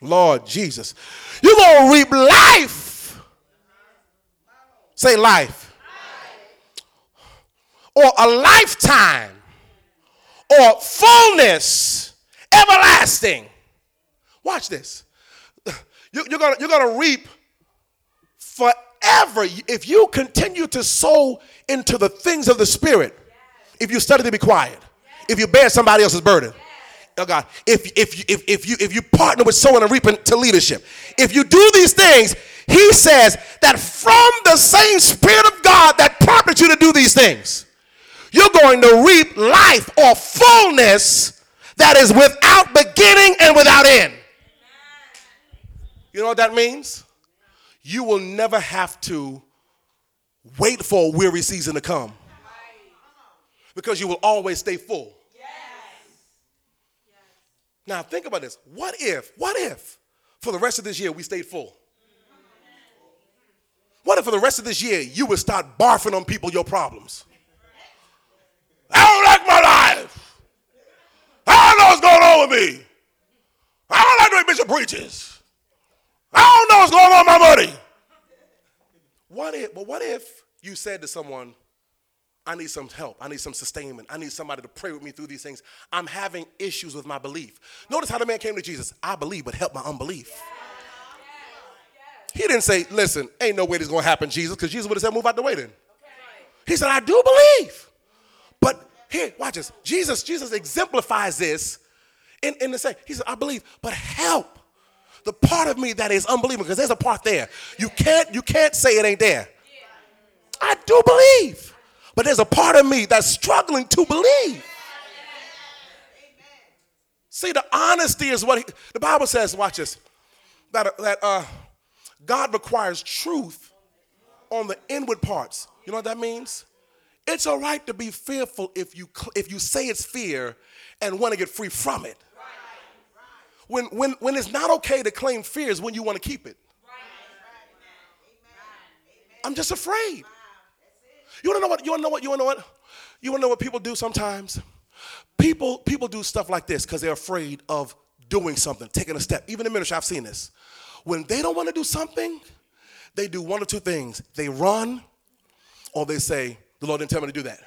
Lord Jesus, you're going to reap life. Say life. Or a lifetime, or fullness, everlasting. Watch this. You're gonna reap forever if you continue to sow into the things of the spirit. If you study to be quiet, if you bear somebody else's burden, oh God, if you partner with sowing and reaping to leadership, if you do these things, he says that from the same spirit of God that prompted you to do these things, you're going to reap life or fullness that is without beginning and without end. You know what that means? You will never have to wait for a weary season to come because you will always stay full. Now think about this. What if for the rest of this year we stayed full? What if for the rest of this year you would start barfing on people your problems? I don't like my life. I don't know what's going on with me. I don't like the way Bishop preaches. I don't know what's going on with my money. What if you said to someone, I need some help. I need some sustainment. I need somebody to pray with me through these things. I'm having issues with my belief. Notice how the man came to Jesus. I believe, but help my unbelief. He didn't say, listen, ain't no way this is going to happen, Jesus, because Jesus would have said, move out the way then. He said, I do believe. But here, watch this. Jesus exemplifies this in the same. He said, I believe, but help the part of me that is unbelievable, because there's a part there. You can't say it ain't there. I do believe, but there's a part of me that's struggling to believe. See, the honesty is what the Bible says, watch this, that God requires truth on the inward parts. You know what that means? It's all right to be fearful if you say it's fear and want to get free from it. Right. When it's not okay to claim fear is when you want to keep it. Right. I'm just afraid. You wanna know what? You wanna know what people do sometimes? People do stuff like this because they're afraid of doing something, taking a step. Even in ministry, I've seen this. When they don't want to do something, they do one or two things. They run, or they say, the Lord didn't tell me to do that.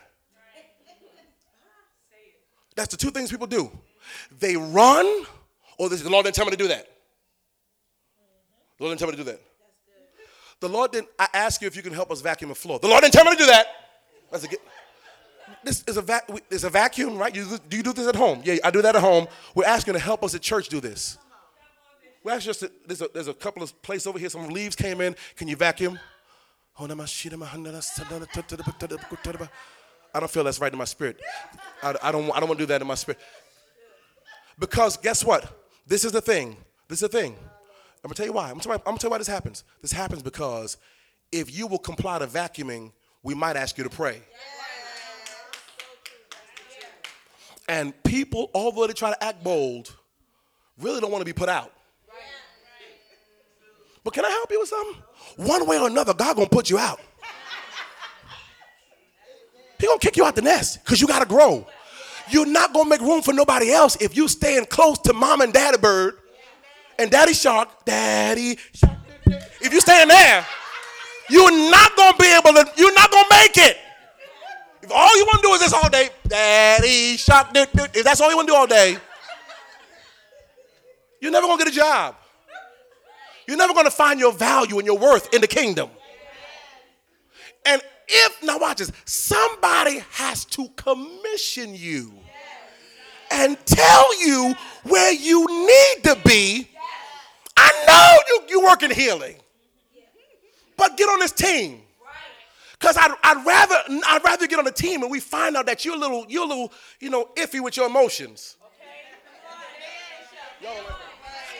That's the two things people do. They run, or they say, the Lord didn't tell me to do that. The Lord didn't tell me to do that. The Lord didn't, I ask you if you can help us vacuum a floor. The Lord didn't tell me to do that. That's a good. This is a vacuum, right? Do you do this at home? Yeah, I do that at home. We're asking to help us at church do this. We're asking just there's a couple of places over here. Some leaves came in. Can you vacuum? I don't feel that's right in my spirit. I don't want to do that in my spirit. Because guess what? This is the thing. I'm gonna tell you why. I'm gonna tell you why this happens. This happens because if you will comply to vacuuming, we might ask you to pray. And people, although they try to act bold, really don't want to be put out. Right. But can I help you with something? One way or another, God going to put you out. He going to kick you out the nest because you got to grow. You're not going to make room for nobody else if you staying close to mom and daddy bird and daddy shark. Daddy shark. If you staying there, you're not going to make it. If all you want to do is this all day, daddy, shot, dude, dude, if that's all you want to do all day, you're never going to get a job. You're never going to find your value and your worth in the kingdom. And if, now watch this, somebody has to commission you and tell you where you need to be. I know you work in healing, but get on this team. Because I'd rather get on a team and we find out that you're a little, iffy with your emotions.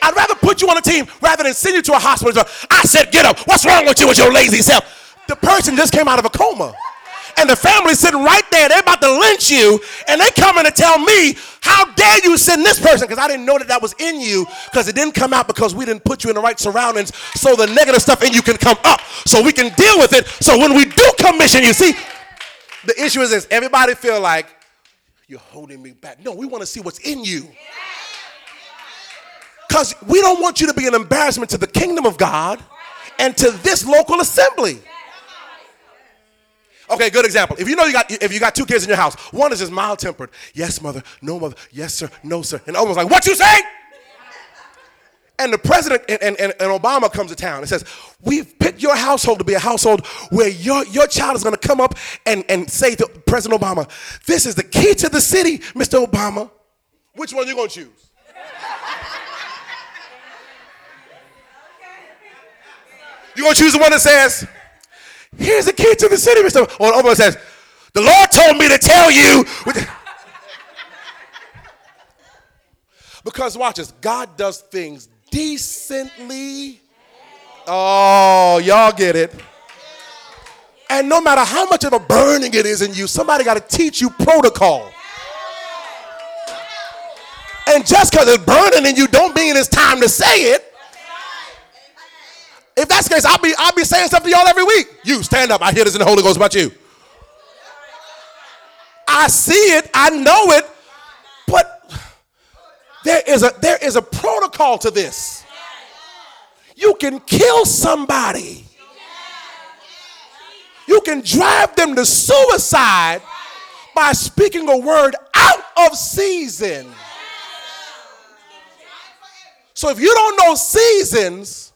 I'd rather put you on a team rather than send you to a hospital. I said, get up. What's wrong with you with your lazy self? The person just came out of a coma. And the family's sitting right there. They're about to lynch you. And they come in to tell me, how dare you send this person? Because I didn't know that was in you. Because it didn't come out because we didn't put you in the right surroundings. So the negative stuff in you can come up. So we can deal with it. So when we do commission you, see, the issue is this. Everybody feel like, you're holding me back. No, we want to see what's in you. Because we don't want you to be an embarrassment to the kingdom of God and to this local assembly. Okay, good example. If you know if you got two kids in your house, one is just mild-tempered. Yes, mother. No, mother. Yes, sir. No, sir. And almost like, what you say? And the president and Obama comes to town and says, we've picked your household to be a household where your child is going to come up and say to President Obama, this is the key to the city, Mr. Obama. Which one are you going to choose? You're going to choose the one that says, here's the key to the city, Mr. Or Obama says, the Lord told me to tell you. Because watch this, God does things decently. Oh, y'all get it. And no matter how much of a burning it is in you, somebody got to teach you protocol. And just because it's burning in you don't mean it's time to say it. If that's the case, I'll be saying stuff to y'all every week. You, stand up. I hear this in the Holy Ghost about you. I see it. I know it. But there is a protocol to this. You can kill somebody. You can drive them to suicide by speaking a word out of season. So if you don't know seasons,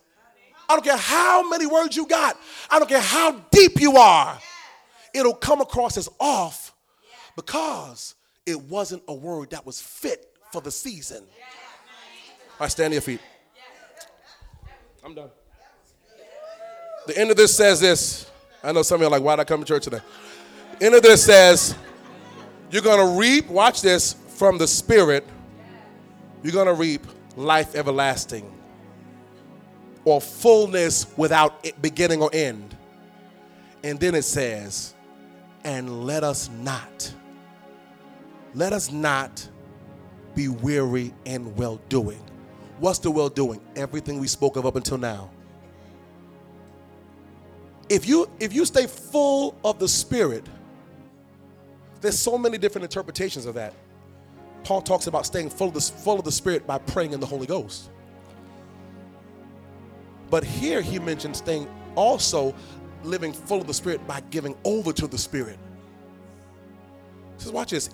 I don't care how many words you got. I don't care how deep you are. It'll come across as off because it wasn't a word that was fit for the season. All right, stand to your feet. I'm done. The end of this says this. I know some of you are like, why did I come to church today? The end of this says, you're going to reap, watch this, from the Spirit. You're going to reap life everlasting. Or fullness without it beginning or end. And then it says, and let us not be weary in well-doing. What's the well-doing? Everything we spoke of up until now. If you stay full of the Spirit, there's so many different interpretations of that. Paul talks about staying full of the Spirit by praying in the Holy Ghost. But here he mentions staying also living full of the Spirit by giving over to the Spirit. Just watch this.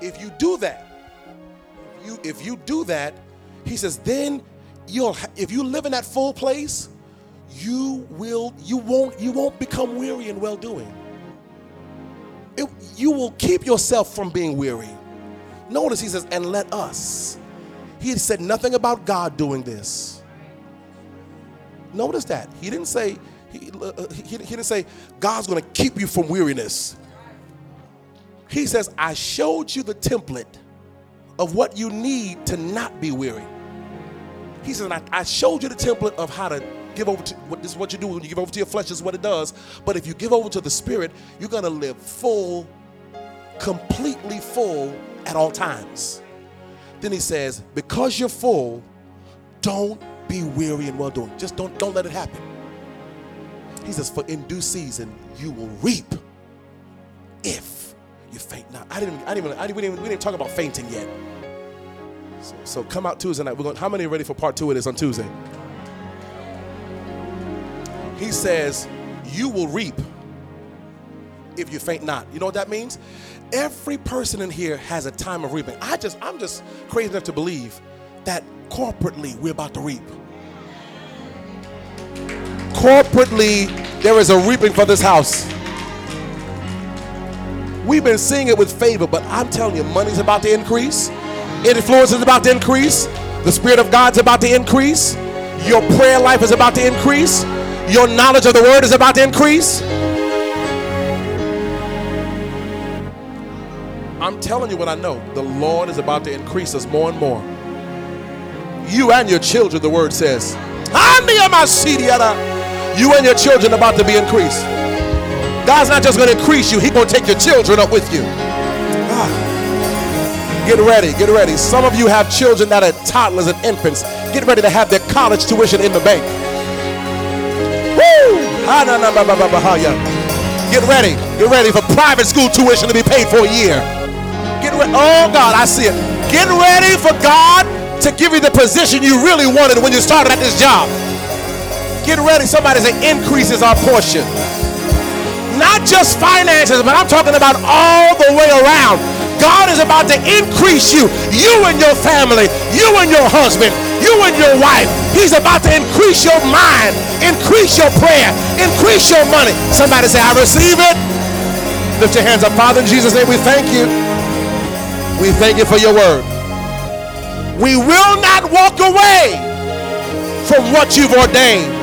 If you do that, he says, then if you live in that full place, you won't become weary in well-doing. You will keep yourself from being weary. Notice he says, and let us. He had said nothing about God doing this. Notice that. He didn't say, he didn't say God's going to keep you from weariness. He says, I showed you the template of what you need to not be weary. He says, I showed you the template of how to give over to, this is what you do when you give over to your flesh, is what it does. But if you give over to the Spirit, you're going to live full, completely full at all times. Then he says, because you're full, don't be weary in well-doing. Just don't let it happen. He says, for in due season, you will reap if you faint not. We didn't talk about fainting yet. So come out Tuesday night. How many are ready for part 2 of this on Tuesday? He says, you will reap if you faint not. You know what that means? Every person in here has a time of reaping. I'm just crazy enough to believe that corporately we're about to reap. Corporately, there is a reaping for this house. We've been seeing it with favor, but I'm telling you, money's about to increase. Influence is about to increase. The Spirit of God's about to increase. Your prayer life is about to increase. Your knowledge of the Word is about to increase. I'm telling you what I know. The Lord is about to increase us more and more. You and your children, the Word says. You and your children are about to be increased. God's not just going to increase you. He's going to take your children up with you. Ah. Get ready, get ready. Some of you have children that are toddlers and infants. Get ready to have their college tuition in the bank. Get ready for private school tuition to be paid for a year. Oh God, I see it. Get ready for God to give you the position you really wanted when you started at this job. Get ready. Somebody say, increase is our portion. Not just finances, but I'm talking about all the way around. God is about to increase you, you and your family, you and your husband, you and your wife. He's about to increase your mind, increase your prayer, increase your money. Somebody say, I receive it. Lift your hands up. Father, in Jesus' name, we thank you. We thank you for your word. We will not walk away from what you've ordained.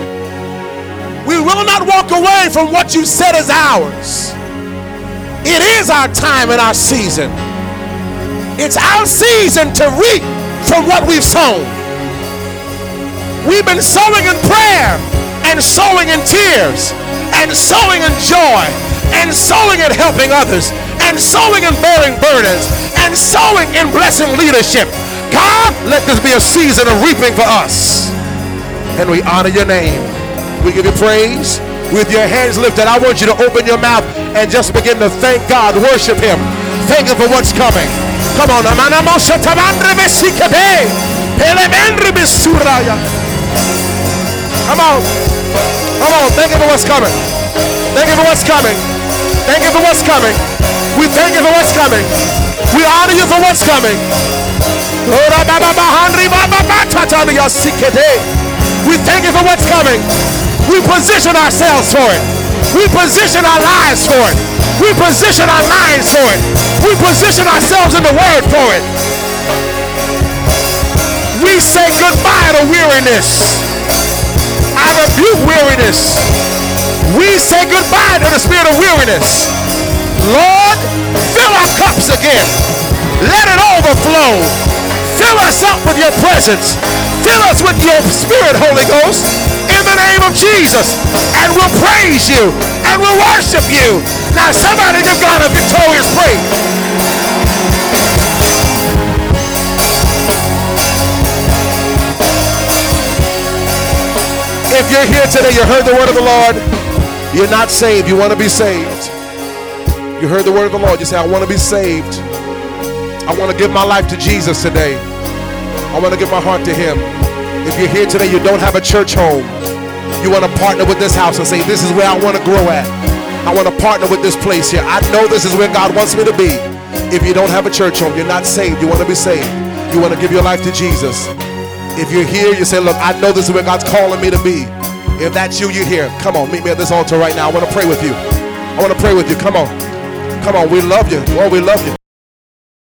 We will not walk away from what you said is ours. It is our time and our season. It's our season to reap from what we've sown. We've been sowing in prayer and sowing in tears and sowing in joy and sowing in helping others and sowing in bearing burdens and sowing in blessing leadership. God, let this be a season of reaping for us. And we honor your name. We give you praise. With your hands lifted, I want you to open your mouth and just begin to thank God, worship him. Thank him for what's coming. Come on. Come on. Come on. Thank him for what's coming. Thank him for what's coming. Thank him for what's coming. We thank him for what's coming. We honor you for what's coming. We thank you for what's coming. We position ourselves for it. We position our lives for it. We position our minds for it. We position ourselves in the Word for it. We say goodbye to weariness. I rebuke weariness. We say goodbye to the spirit of weariness. Lord, fill our cups again. Let it overflow. Fill us up with your presence. Fill us with your Spirit, Holy Ghost. In the name of Jesus. And we'll praise you. And we'll worship you. Now somebody give God a victorious praise. If you're here today, you heard the word of the Lord. You're not saved. You want to be saved. You heard the word of the Lord. You say, I want to be saved. I want to give my life to Jesus today. I want to give my heart to him. If you're here today, you don't have a church home. You want to partner with this house and say, this is where I want to grow at. I want to partner with this place here. I know this is where God wants me to be. If you don't have a church home, you're not saved. You want to be saved. You want to give your life to Jesus. If you're here, you say, look, I know this is where God's calling me to be. If that's you, you're here. Come on, meet me at this altar right now. I want to pray with you. I want to pray with you. Come on. Come on. We love you. Oh, we love you.